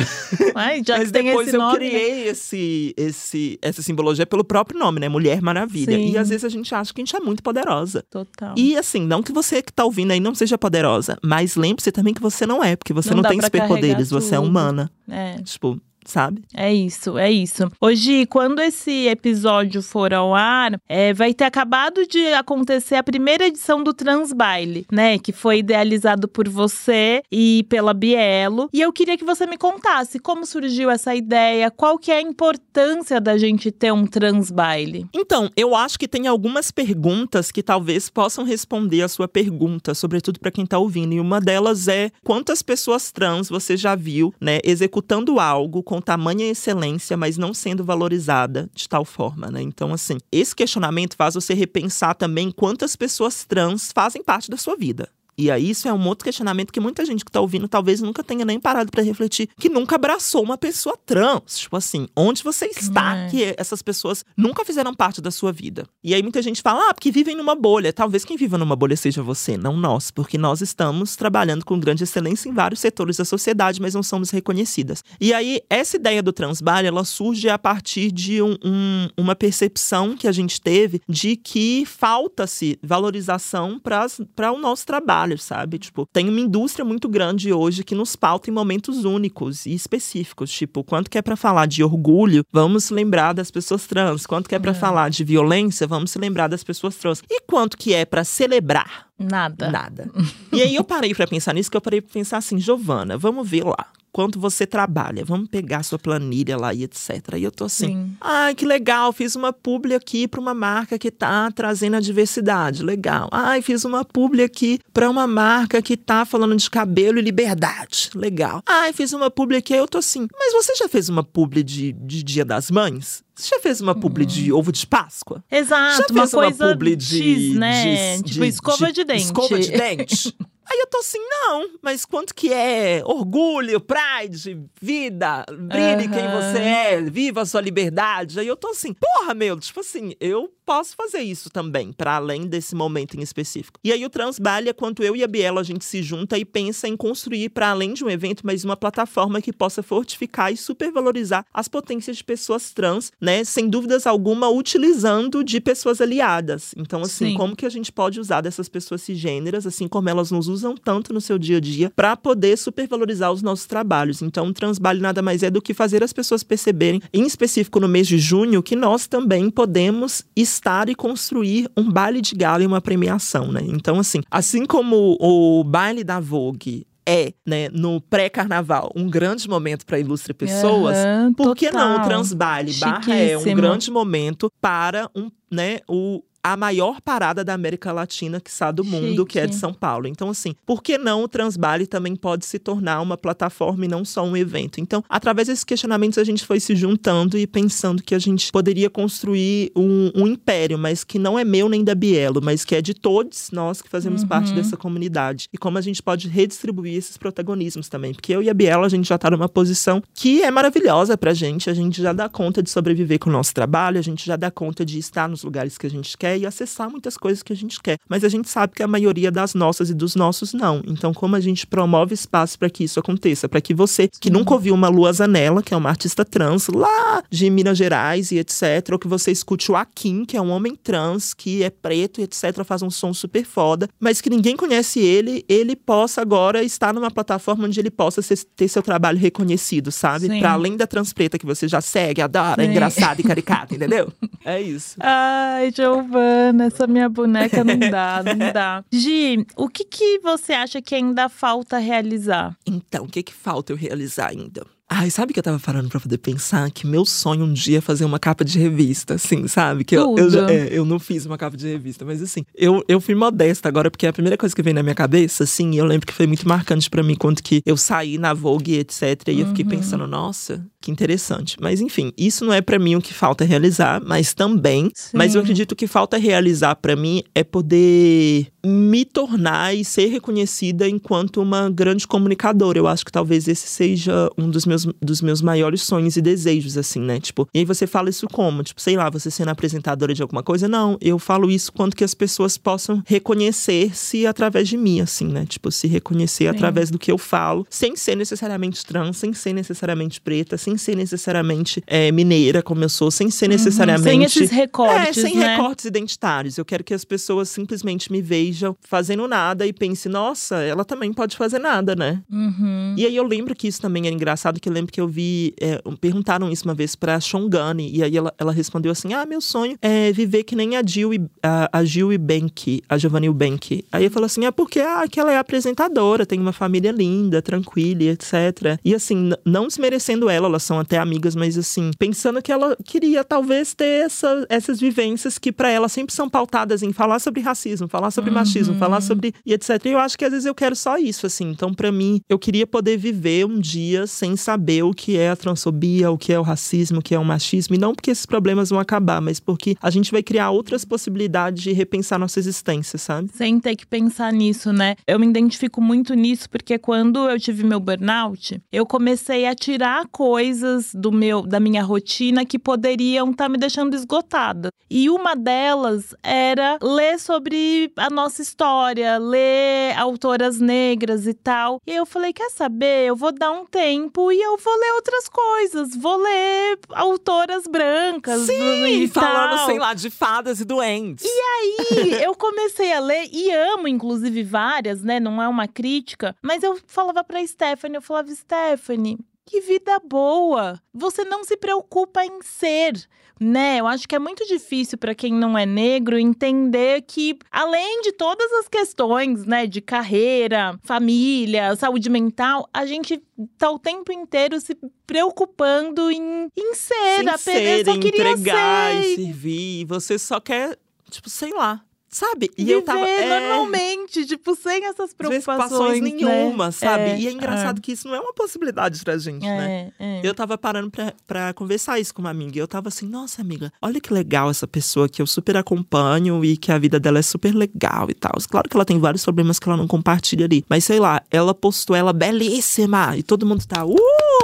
Ai, já mas depois eu nome, criei né? esse, esse, essa simbologia pelo próprio nome, né? Mulher Maravilha. Sim. E às vezes a gente acha que a gente é muito poderosa. Total. E assim, não que você que tá ouvindo aí não seja poderosa. Mas lembre-se também que você não é. Porque você não, não tem superpoderes, você é humana. É. Tipo… Sabe? É isso, é isso. Hoje, quando esse episódio for ao ar, é, vai ter acabado de acontecer a primeira edição do Transbaile, né? Que foi idealizado por você e pela Bielo. E eu queria que você me contasse como surgiu essa ideia, qual que é a importância da gente ter um Transbaile. Então, eu acho que tem algumas perguntas que talvez possam responder a sua pergunta, sobretudo para quem tá ouvindo. E uma delas é, quantas pessoas trans você já viu, né, executando algo com tamanha excelência, mas não sendo valorizada de tal forma, né? Então, assim, esse questionamento faz você repensar também quantas pessoas trans fazem parte da sua vida. E aí, isso é um outro questionamento que muita gente que tá ouvindo talvez nunca tenha nem parado pra refletir, que nunca abraçou uma pessoa trans. Tipo assim, onde você está, é. que essas pessoas nunca fizeram parte da sua vida. E aí, muita gente fala, ah, porque vivem numa bolha. Talvez quem viva numa bolha seja você, não nós. Porque nós estamos trabalhando com grande excelência em vários setores da sociedade, mas não somos reconhecidas. E aí, essa ideia do Transbaile, ela surge a partir de um, um, uma percepção que a gente teve de que falta-se valorização para o nosso trabalho. Sabe? Tipo, tem uma indústria muito grande hoje que nos pauta em momentos únicos e específicos. Tipo, quanto que é pra falar de orgulho, vamos lembrar das pessoas trans. Quanto que é pra é. falar de violência, vamos se lembrar das pessoas trans. E quanto que é pra celebrar? Nada. Nada. E aí eu parei pra pensar nisso, que eu parei pra pensar assim, Giovanna, vamos ver lá. Quanto você trabalha, vamos pegar sua planilha lá e etcétera. E eu tô assim, Sim. ai, que legal, fiz uma publi aqui pra uma marca que tá trazendo a diversidade, legal. Ai, fiz uma publi aqui pra uma marca que tá falando de cabelo e liberdade, legal. Ai, fiz uma publi aqui, eu tô assim, mas você já fez uma publi de, de Dia das Mães? Você já fez uma publi hum. de ovo de Páscoa? Exato, já fez uma, uma coisa publi de, X, né? de, de, tipo, escova de, de dente. Escova de dente. Aí eu tô assim, não, mas quanto que é orgulho, pride, vida, brilhe uhum. quem você é, viva a sua liberdade. Aí eu tô assim, porra, meu, tipo assim, eu posso fazer isso também, pra além desse momento em específico. E aí o Transbaile, quanto eu e a Biela, a gente se junta e pensa em construir, pra além de um evento, mas uma plataforma que possa fortificar e supervalorizar as potências de pessoas trans, né, sem dúvidas alguma, utilizando de pessoas aliadas. Então, assim, Sim. como que a gente pode usar dessas pessoas cisgêneras, assim como elas nos usam tanto no seu dia a dia, para poder supervalorizar os nossos trabalhos. Então, o Transbaile nada mais é do que fazer as pessoas perceberem, em específico no mês de junho, que nós também podemos estar e construir um baile de gala e uma premiação, né? Então, assim, assim como o baile da Vogue é, né, no pré-carnaval, um grande momento para ilustre pessoas, uhum, por que não o Transbaile barra é um grande momento para um, né, o a maior parada da América Latina, que está do mundo, Chique. que é de São Paulo. Então, assim, por que não o Transbaile também pode se tornar uma plataforma e não só um evento? Então, através desses questionamentos, a gente foi se juntando e pensando que a gente poderia construir um, um império, mas que não é meu nem da Bielo, mas que é de todos nós que fazemos uhum. parte dessa comunidade. E como a gente pode redistribuir esses protagonismos também. Porque eu e a Bielo, a gente já está numa posição que é maravilhosa pra gente. A gente já dá conta de sobreviver com o nosso trabalho, a gente já dá conta de estar nos lugares que a gente quer e acessar muitas coisas que a gente quer. Mas a gente sabe que a maioria das nossas e dos nossos não. Então, como a gente promove espaço para que isso aconteça? Para que você, que nunca ouviu uma Lua Zanella, que é uma artista trans lá de Minas Gerais e etcétera, ou que você escute o Akin, que é um homem trans, que é preto e etcétera, faz um som super foda, mas que ninguém conhece ele, ele possa agora estar numa plataforma onde ele possa ser, ter seu trabalho reconhecido, sabe? Para além da Transpreta, que você já segue, adora, Sim. é engraçada e caricata, entendeu? É isso. Ai, Giovanna, essa minha boneca não dá, não dá. Gi, o que que você acha que ainda falta realizar? Então, o que que falta eu realizar ainda? Ai, sabe que eu tava parando pra poder pensar que meu sonho um dia é fazer uma capa de revista, assim, sabe? Que eu, eu, já, é, eu não fiz uma capa de revista, mas assim, eu, eu fui modesta agora, porque a primeira coisa que veio na minha cabeça, assim, eu lembro que foi muito marcante pra mim, quando que eu saí na Vogue, etcétera. E uhum. eu fiquei pensando, nossa, que interessante. Mas enfim, isso não é pra mim o que falta realizar, mas também, Sim. mas eu acredito que falta realizar pra mim é poder me tornar e ser reconhecida enquanto uma grande comunicadora. Eu acho que talvez esse seja um dos meus dos meus maiores sonhos e desejos, assim, né? Tipo, e aí você fala isso como? Tipo, sei lá, você sendo apresentadora de alguma coisa? Não, eu falo isso quanto que as pessoas possam reconhecer-se através de mim, assim, né? Tipo, se reconhecer Sim. através do que eu falo, sem ser necessariamente trans, sem ser necessariamente preta, sem ser necessariamente é, mineira, como eu sou, sem ser necessariamente... Uhum, sem esses recortes, é, sem né? recortes identitários. Eu quero que as pessoas simplesmente me vejam fazendo nada e pensem, nossa, ela também pode fazer nada, né? Uhum. E aí eu lembro que isso também era engraçado, que eu lembro que eu vi, é, perguntaram isso uma vez pra Shongani, e aí ela, ela respondeu assim, ah, meu sonho é viver que nem a Gil e, a, a Gil e Benke, a Giovanna e o Benke. Aí eu falo assim, é porque ah, que ela é apresentadora, tem uma família linda, tranquila, etcétera. E assim, não desmerecendo ela, elas são até amigas, mas assim, pensando que ela queria talvez ter essa, essas vivências que pra ela sempre são pautadas em falar sobre racismo, falar sobre uhum. machismo, falar sobre, e etcétera. E eu acho que às vezes eu quero só isso, assim, então pra mim, eu queria poder viver um dia sem saber o que é a transfobia, o que é o racismo, o que é o machismo. E não porque esses problemas vão acabar, mas porque a gente vai criar outras possibilidades de repensar nossa existência, sabe? Sem ter que pensar nisso, né? Eu me identifico muito nisso, porque quando eu tive meu burnout, eu comecei a tirar coisas do meu, da minha rotina que poderiam estar me deixando esgotada. E uma delas era ler sobre a nossa história, ler autoras negras e tal. E aí eu falei, quer saber? Eu vou dar um tempo e eu vou ler outras coisas, vou ler autoras brancas. Sim, e falando, tal. sei lá, de fadas e duendes. E aí, eu comecei a ler, e amo, inclusive, várias, né, não é uma crítica. Mas eu falava pra Stephanie, eu falava, Stephanie, que vida boa! Você não se preocupa em ser, né? Eu acho que é muito difícil para quem não é negro entender que, além de todas as questões, né, de carreira, família, saúde mental, a gente tá o tempo inteiro se preocupando em, em ser, apenas só queria entregar ser. E servir. Você só quer, tipo, sei lá. Sabe? E Viver eu tava. Normalmente, é... tipo, sem essas preocupações. Preocupações nenhuma, né? sabe? É, e é engraçado é. que isso não é uma possibilidade pra gente, é, né? É. Eu tava parando pra, pra conversar isso com uma amiga. E eu tava assim, nossa, amiga, olha que legal essa pessoa que eu super acompanho e que a vida dela é super legal e tal. Claro que ela tem vários problemas que ela não compartilha ali. Mas sei lá, ela postou ela belíssima. E todo mundo tá, uh,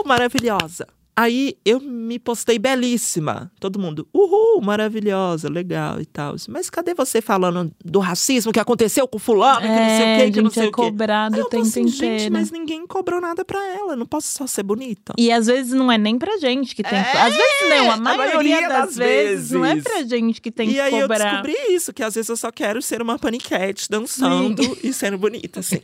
maravilhosa. Aí eu me postei belíssima. Todo mundo, uhul, maravilhosa, legal e tal. Mas cadê você falando do racismo que aconteceu com fulano, é, que não sei o quê, que não sei é o quê? Cobrado o tempo assim, inteiro. Gente, mas ninguém cobrou nada pra ela. Não posso só ser bonita. E às vezes não é nem pra gente que tem é, que... Às vezes não, a maioria, a maioria das, das vezes, vezes não é pra gente que tem e que cobrar. E aí eu descobri isso, que às vezes eu só quero ser uma paniquete dançando Sim. e sendo bonita, assim.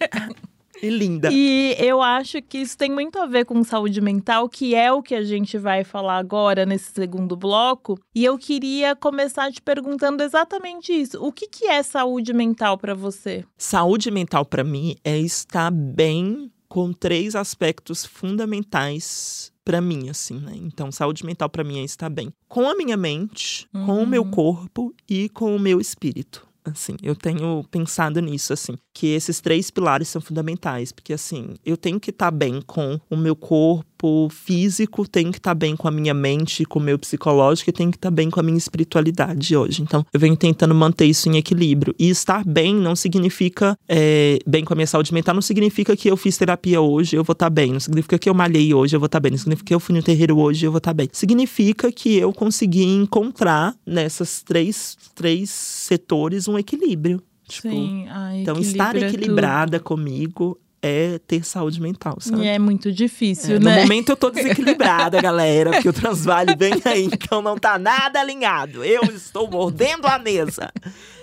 E linda. E eu acho que isso tem muito a ver com saúde mental, que é o que a gente vai falar agora nesse segundo bloco. E eu queria começar te perguntando exatamente isso. O que que é saúde mental pra você? Saúde mental pra mim é estar bem com três aspectos fundamentais pra mim, assim, né? Então, saúde mental pra mim é estar bem com a minha mente, uhum. com o meu corpo e com o meu espírito. Assim, eu tenho pensado nisso, assim, que esses três pilares são fundamentais, porque assim, eu tenho que estar bem com o meu corpo físico, tenho que estar bem com a minha mente, com o meu psicológico e tenho que estar bem com a minha espiritualidade hoje. Então, eu venho tentando manter isso em equilíbrio. E estar bem não significa, é, bem com a minha saúde mental, não significa que eu fiz terapia hoje, eu vou estar bem. Não significa que eu malhei hoje, eu vou estar bem. Não significa que eu fui no terreiro hoje, eu vou estar bem. Significa que eu consegui encontrar nessas três, três setores um equilíbrio. Tipo, Sim, ai, então estar equilibrada tudo. comigo é ter saúde mental, sabe? E é muito difícil, é, né? No momento eu tô desequilibrada, galera, porque o Transbaile vem aí, então não tá nada alinhado. Eu estou mordendo a mesa,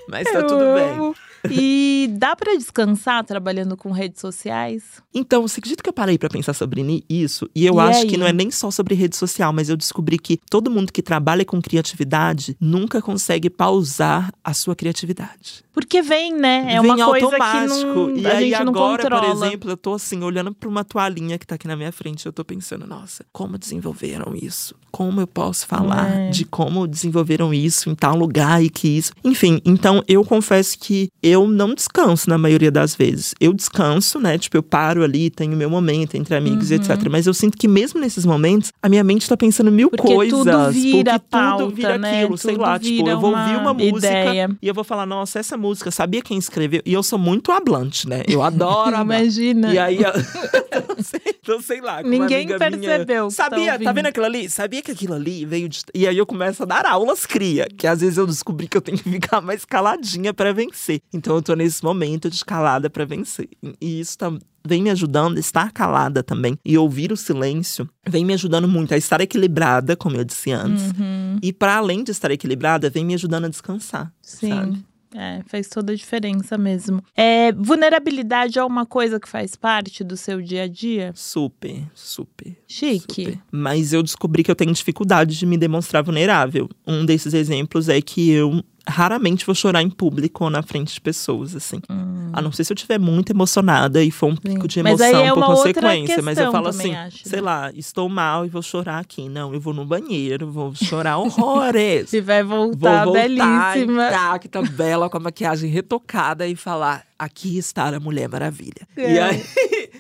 mas tá eu tudo bem. Amo. E dá pra descansar trabalhando com redes sociais? Então, você acredita que eu parei pra pensar sobre isso? E eu e acho aí? que não é nem só sobre rede social, mas eu descobri que todo mundo que trabalha com criatividade nunca consegue pausar a sua criatividade. Porque vem, né? É vem uma coisa automático, que não, e a aí, gente não agora, controla. Por exemplo, eu tô assim, olhando pra uma toalhinha que tá aqui na minha frente, eu tô pensando, nossa, como desenvolveram isso? Como eu posso falar é. de como desenvolveram isso em tal lugar e que isso... Enfim, então eu confesso que eu não descanso na maioria das vezes. Eu descanso, né? Tipo, eu paro ali, tenho meu momento entre amigos uhum. e etcétera. Mas eu sinto que mesmo nesses momentos, a minha mente tá pensando mil porque coisas. Tudo vira porque pauta, tudo vira né? aquilo, tudo sei lá. Tipo, eu vou ouvir uma ideia. música e eu vou falar, nossa, essa música, sabia quem escreveu? E eu sou muito hablante, né? Eu adoro Imagina. E aí, eu... então, sei, então sei lá. Ninguém percebeu. Minha... Sabia, tá, tá vendo aquilo ali? Sabia que aquilo ali veio de... E aí eu começo a dar aulas cria, que às vezes eu descobri que eu tenho que ficar mais caladinha pra vencer. Então eu tô nesse momento de calada pra vencer. E isso tá... vem me ajudando a estar calada também e ouvir o silêncio, vem me ajudando muito a estar equilibrada, como eu disse antes. Uhum. E pra além de estar equilibrada, vem me ajudando a descansar, Sim. sabe? É, faz toda a diferença mesmo. É, vulnerabilidade é uma coisa que faz parte do seu dia a dia? Super, super. Chique. Super. Mas eu descobri que eu tenho dificuldade de me demonstrar vulnerável. Um desses exemplos é que eu raramente vou chorar em público ou na frente de pessoas, assim. Hum. A não ser se eu estiver muito emocionada e for um pico de emoção é por consequência. Mas eu falo assim, acho, sei né? lá, estou mal e vou chorar aqui. Não, eu vou no banheiro, vou chorar horrores. Se vai voltar, vou voltar belíssima. E tá, que tá bela, com a maquiagem retocada e falar, aqui está a Mulher Maravilha. É. E aí...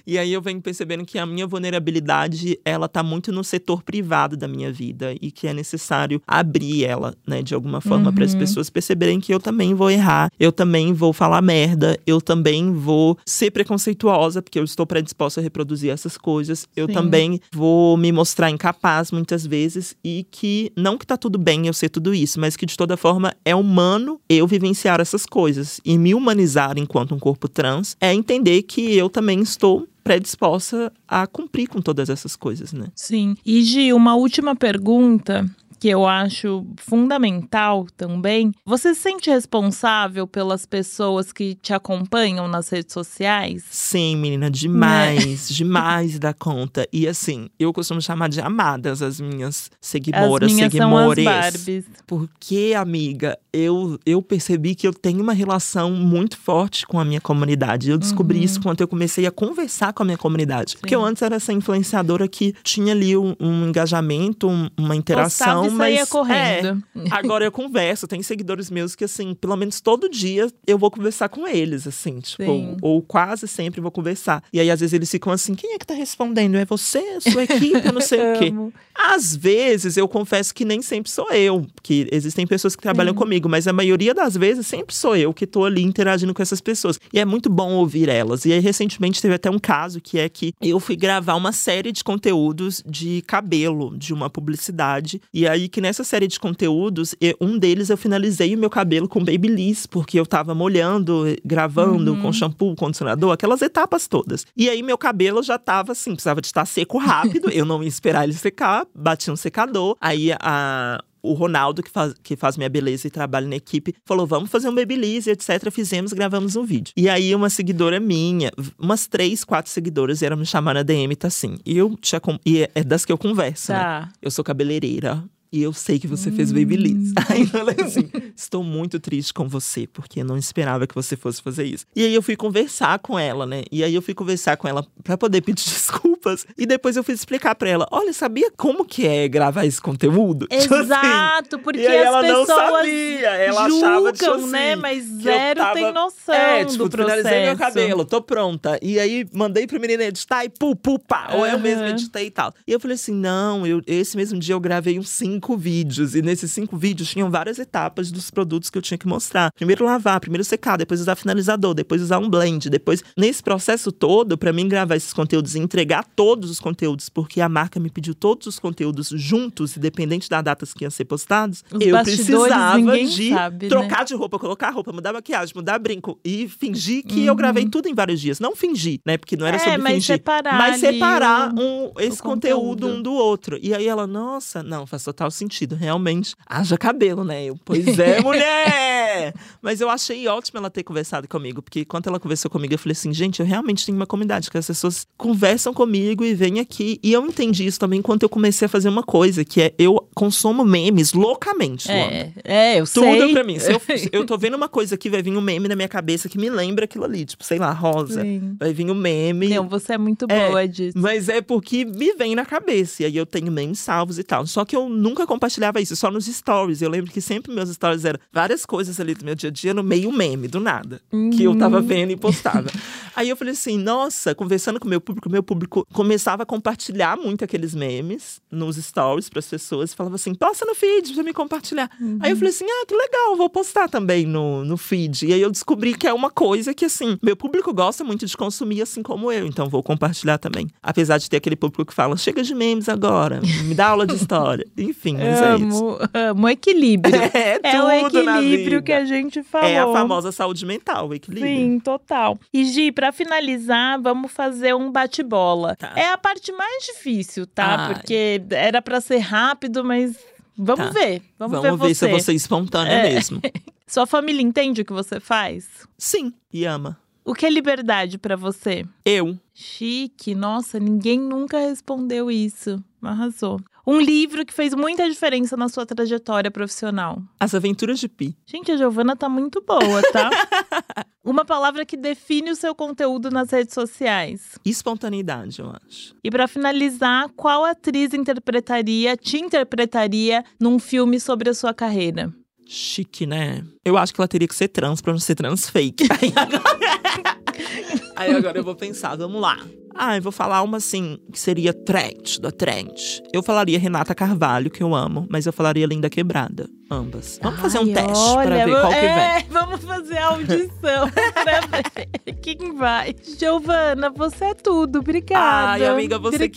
E aí eu venho percebendo que a minha vulnerabilidade, ela tá muito no setor privado da minha vida. E que é necessário abrir ela, né, de alguma forma, uhum. para as pessoas perceberem que eu também vou errar. Eu também vou falar merda. Eu também vou ser preconceituosa, porque eu estou predisposta a reproduzir essas coisas. Eu Sim. também vou me mostrar incapaz muitas vezes. E que, não que tá tudo bem eu ser tudo isso, mas que de toda forma é humano eu vivenciar essas coisas. E me humanizar enquanto um corpo trans é entender que eu também estou predisposta a cumprir com todas essas coisas, né? Sim. E, Gi, uma última pergunta que eu acho fundamental também. Você se sente responsável pelas pessoas que te acompanham nas redes sociais? Sim, menina, demais, né? demais da conta. E assim, eu costumo chamar de amadas as minhas seguidoras, as minhas seguimores. São as Barbies. Porque, amiga, eu, eu percebi que eu tenho uma relação muito forte com a minha comunidade. Eu descobri uhum. isso quando eu comecei a conversar com a minha comunidade. Sim. Porque eu antes era essa influenciadora que tinha ali um, um engajamento, um, uma interação. Postava Mas saía correndo. É, agora eu converso, tem seguidores meus que, assim, pelo menos todo dia eu vou conversar com eles, assim, tipo, ou, ou quase sempre vou conversar. E aí, às vezes, eles ficam assim, quem é que tá respondendo? É você? É sua equipe? Eu não sei o quê. Às vezes, eu confesso que nem sempre sou eu, porque existem pessoas que trabalham Sim. comigo, mas a maioria das vezes sempre sou eu que tô ali interagindo com essas pessoas. E é muito bom ouvir elas. E aí, recentemente, teve até um caso que é que eu fui gravar uma série de conteúdos de cabelo, de uma publicidade, e aí aí que nessa série de conteúdos, um deles eu finalizei o meu cabelo com babyliss, porque eu tava molhando, gravando uhum. com shampoo, condicionador, aquelas etapas todas. E aí meu cabelo já tava assim, precisava de estar seco rápido, eu não ia esperar ele secar, bati um secador, aí a... O Ronaldo, que faz, que faz minha beleza e trabalha na equipe, falou, vamos fazer um babyliss, etcétera. Fizemos, gravamos um vídeo. E aí, uma seguidora minha, umas três, quatro seguidoras, eram me chamar na D M, tá assim. E, eu te acom- e é das que eu converso, tá. né? Eu sou cabeleireira. E eu sei que você hum. fez babyliss. Aí eu falei assim, estou muito triste com você, porque eu não esperava que você fosse fazer isso. E aí eu fui conversar com ela, né? E aí eu fui conversar com ela pra poder pedir desculpas. E depois eu fui explicar pra ela, olha, sabia como que é gravar esse conteúdo? Exato, assim. Porque e aí as ela pessoas não sabia. Ela julgam, achava de assim, né? Mas zero tava... tem noção é, tipo, do processo. Finalizei meu cabelo, tô pronta. E aí mandei pra menina editar e pu, pu, pá. Ou uhum. eu mesmo editei e tal. E eu falei assim, não, eu, esse mesmo dia eu gravei um cinco vídeos, e nesses cinco vídeos tinham várias etapas dos produtos que eu tinha que mostrar. Primeiro lavar, primeiro secar, depois usar finalizador, depois usar um blend, depois nesse processo todo, pra mim gravar esses conteúdos e entregar todos os conteúdos, porque a marca me pediu todos os conteúdos juntos, independente das datas que iam ser postados, os eu precisava de sabe, trocar né? de roupa, colocar roupa, mudar maquiagem, mudar brinco e fingir que uhum. eu gravei tudo em vários dias. Não fingir, né, porque não era é, sobre mas fingir separar mas separar um, esse conteúdo. conteúdo um do outro. E aí ela, nossa, não, faz total total sentido. Realmente, haja cabelo, né? Eu, pois é, mulher! Mas eu achei ótimo ela ter conversado comigo. Porque quando ela conversou comigo, eu falei assim, gente, eu realmente tenho uma comunidade. Que as pessoas conversam comigo e vêm aqui. E eu entendi isso também quando eu comecei a fazer uma coisa. Que é, eu consumo memes loucamente, Luanda. É, é, eu Tudo sei. Tudo é pra mim. Se eu, eu tô vendo uma coisa aqui, vai vir um meme na minha cabeça que me lembra aquilo ali. Tipo, sei lá, rosa. Sim. Vai vir um meme. Não, você é muito boa é, disso. Mas é porque me vem na cabeça. E aí eu tenho memes salvos e tal. Só que eu nunca compartilhava isso, só nos stories. Eu lembro que sempre meus stories eram várias coisas ali do meu dia a dia, no meio meme, do nada. Uhum. Que eu tava vendo e postava. Aí eu falei assim, nossa, conversando com o meu público, meu público começava a compartilhar muito aqueles memes nos stories pras pessoas. E falava assim, posta no feed pra me compartilhar. Uhum. Aí eu falei assim, ah, que legal, vou postar também no, no feed. E aí eu descobri que é uma coisa que, assim, meu público gosta muito de consumir, assim como eu. Então vou compartilhar também. Apesar de ter aquele público que fala, chega de memes agora, me dá aula de história. Enfim, mas amo, é isso. Amo, equilíbrio. É, é tudo o equilíbrio que a gente falou. É a famosa saúde mental, o equilíbrio. Sim, total. E Gi, pra finalizar, vamos fazer um bate-bola. Tá. É a parte mais difícil, tá? Ai. Porque era pra ser rápido, mas vamos tá. ver. Vamos, vamos ver, ver você. Se eu vou ser espontânea é. mesmo. Sua família entende o que você faz? Sim, e ama. O que é liberdade pra você? Eu. Chique, nossa, ninguém nunca respondeu isso. Arrasou. Um livro que fez muita diferença na sua trajetória profissional. As Aventuras de Pi. Gente, a Giovanna tá muito boa, tá? Uma palavra que define o seu conteúdo nas redes sociais. Espontaneidade, eu acho. E pra finalizar, qual atriz interpretaria, te interpretaria num filme sobre a sua carreira? Chique, né? Eu acho que ela teria que ser trans pra não ser trans fake. Aí agora... Aí agora eu vou pensar, vamos lá. Ah, eu vou falar uma assim, que seria Trent, da Trent. Eu falaria Renata Carvalho, que eu amo, mas eu falaria Linda Quebrada, ambas. Vamos Ai, fazer um teste olha, pra ver vamos, qual que é, vem. Vamos fazer a audição pra ver quem vai. Giovanna, você é tudo, obrigada. Ai, amiga, você obrigada,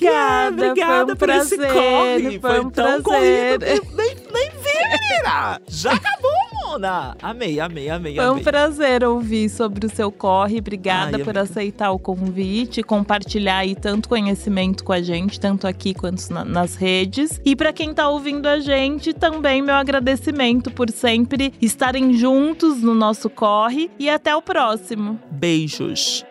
que é. Obrigada um por prazer, esse corre. Foi, foi um tão prazer. Corrido que nem, nem vi, menina. Já acabou. Mona. Amei, amei, amei. Foi um amei. prazer ouvir sobre o seu corre. Obrigada Ai, por aceitar o convite, compartilhar aí tanto conhecimento com a gente, tanto aqui quanto na, nas redes. E para quem tá ouvindo a gente, também meu agradecimento por sempre estarem juntos no nosso corre. E até o próximo. Beijos.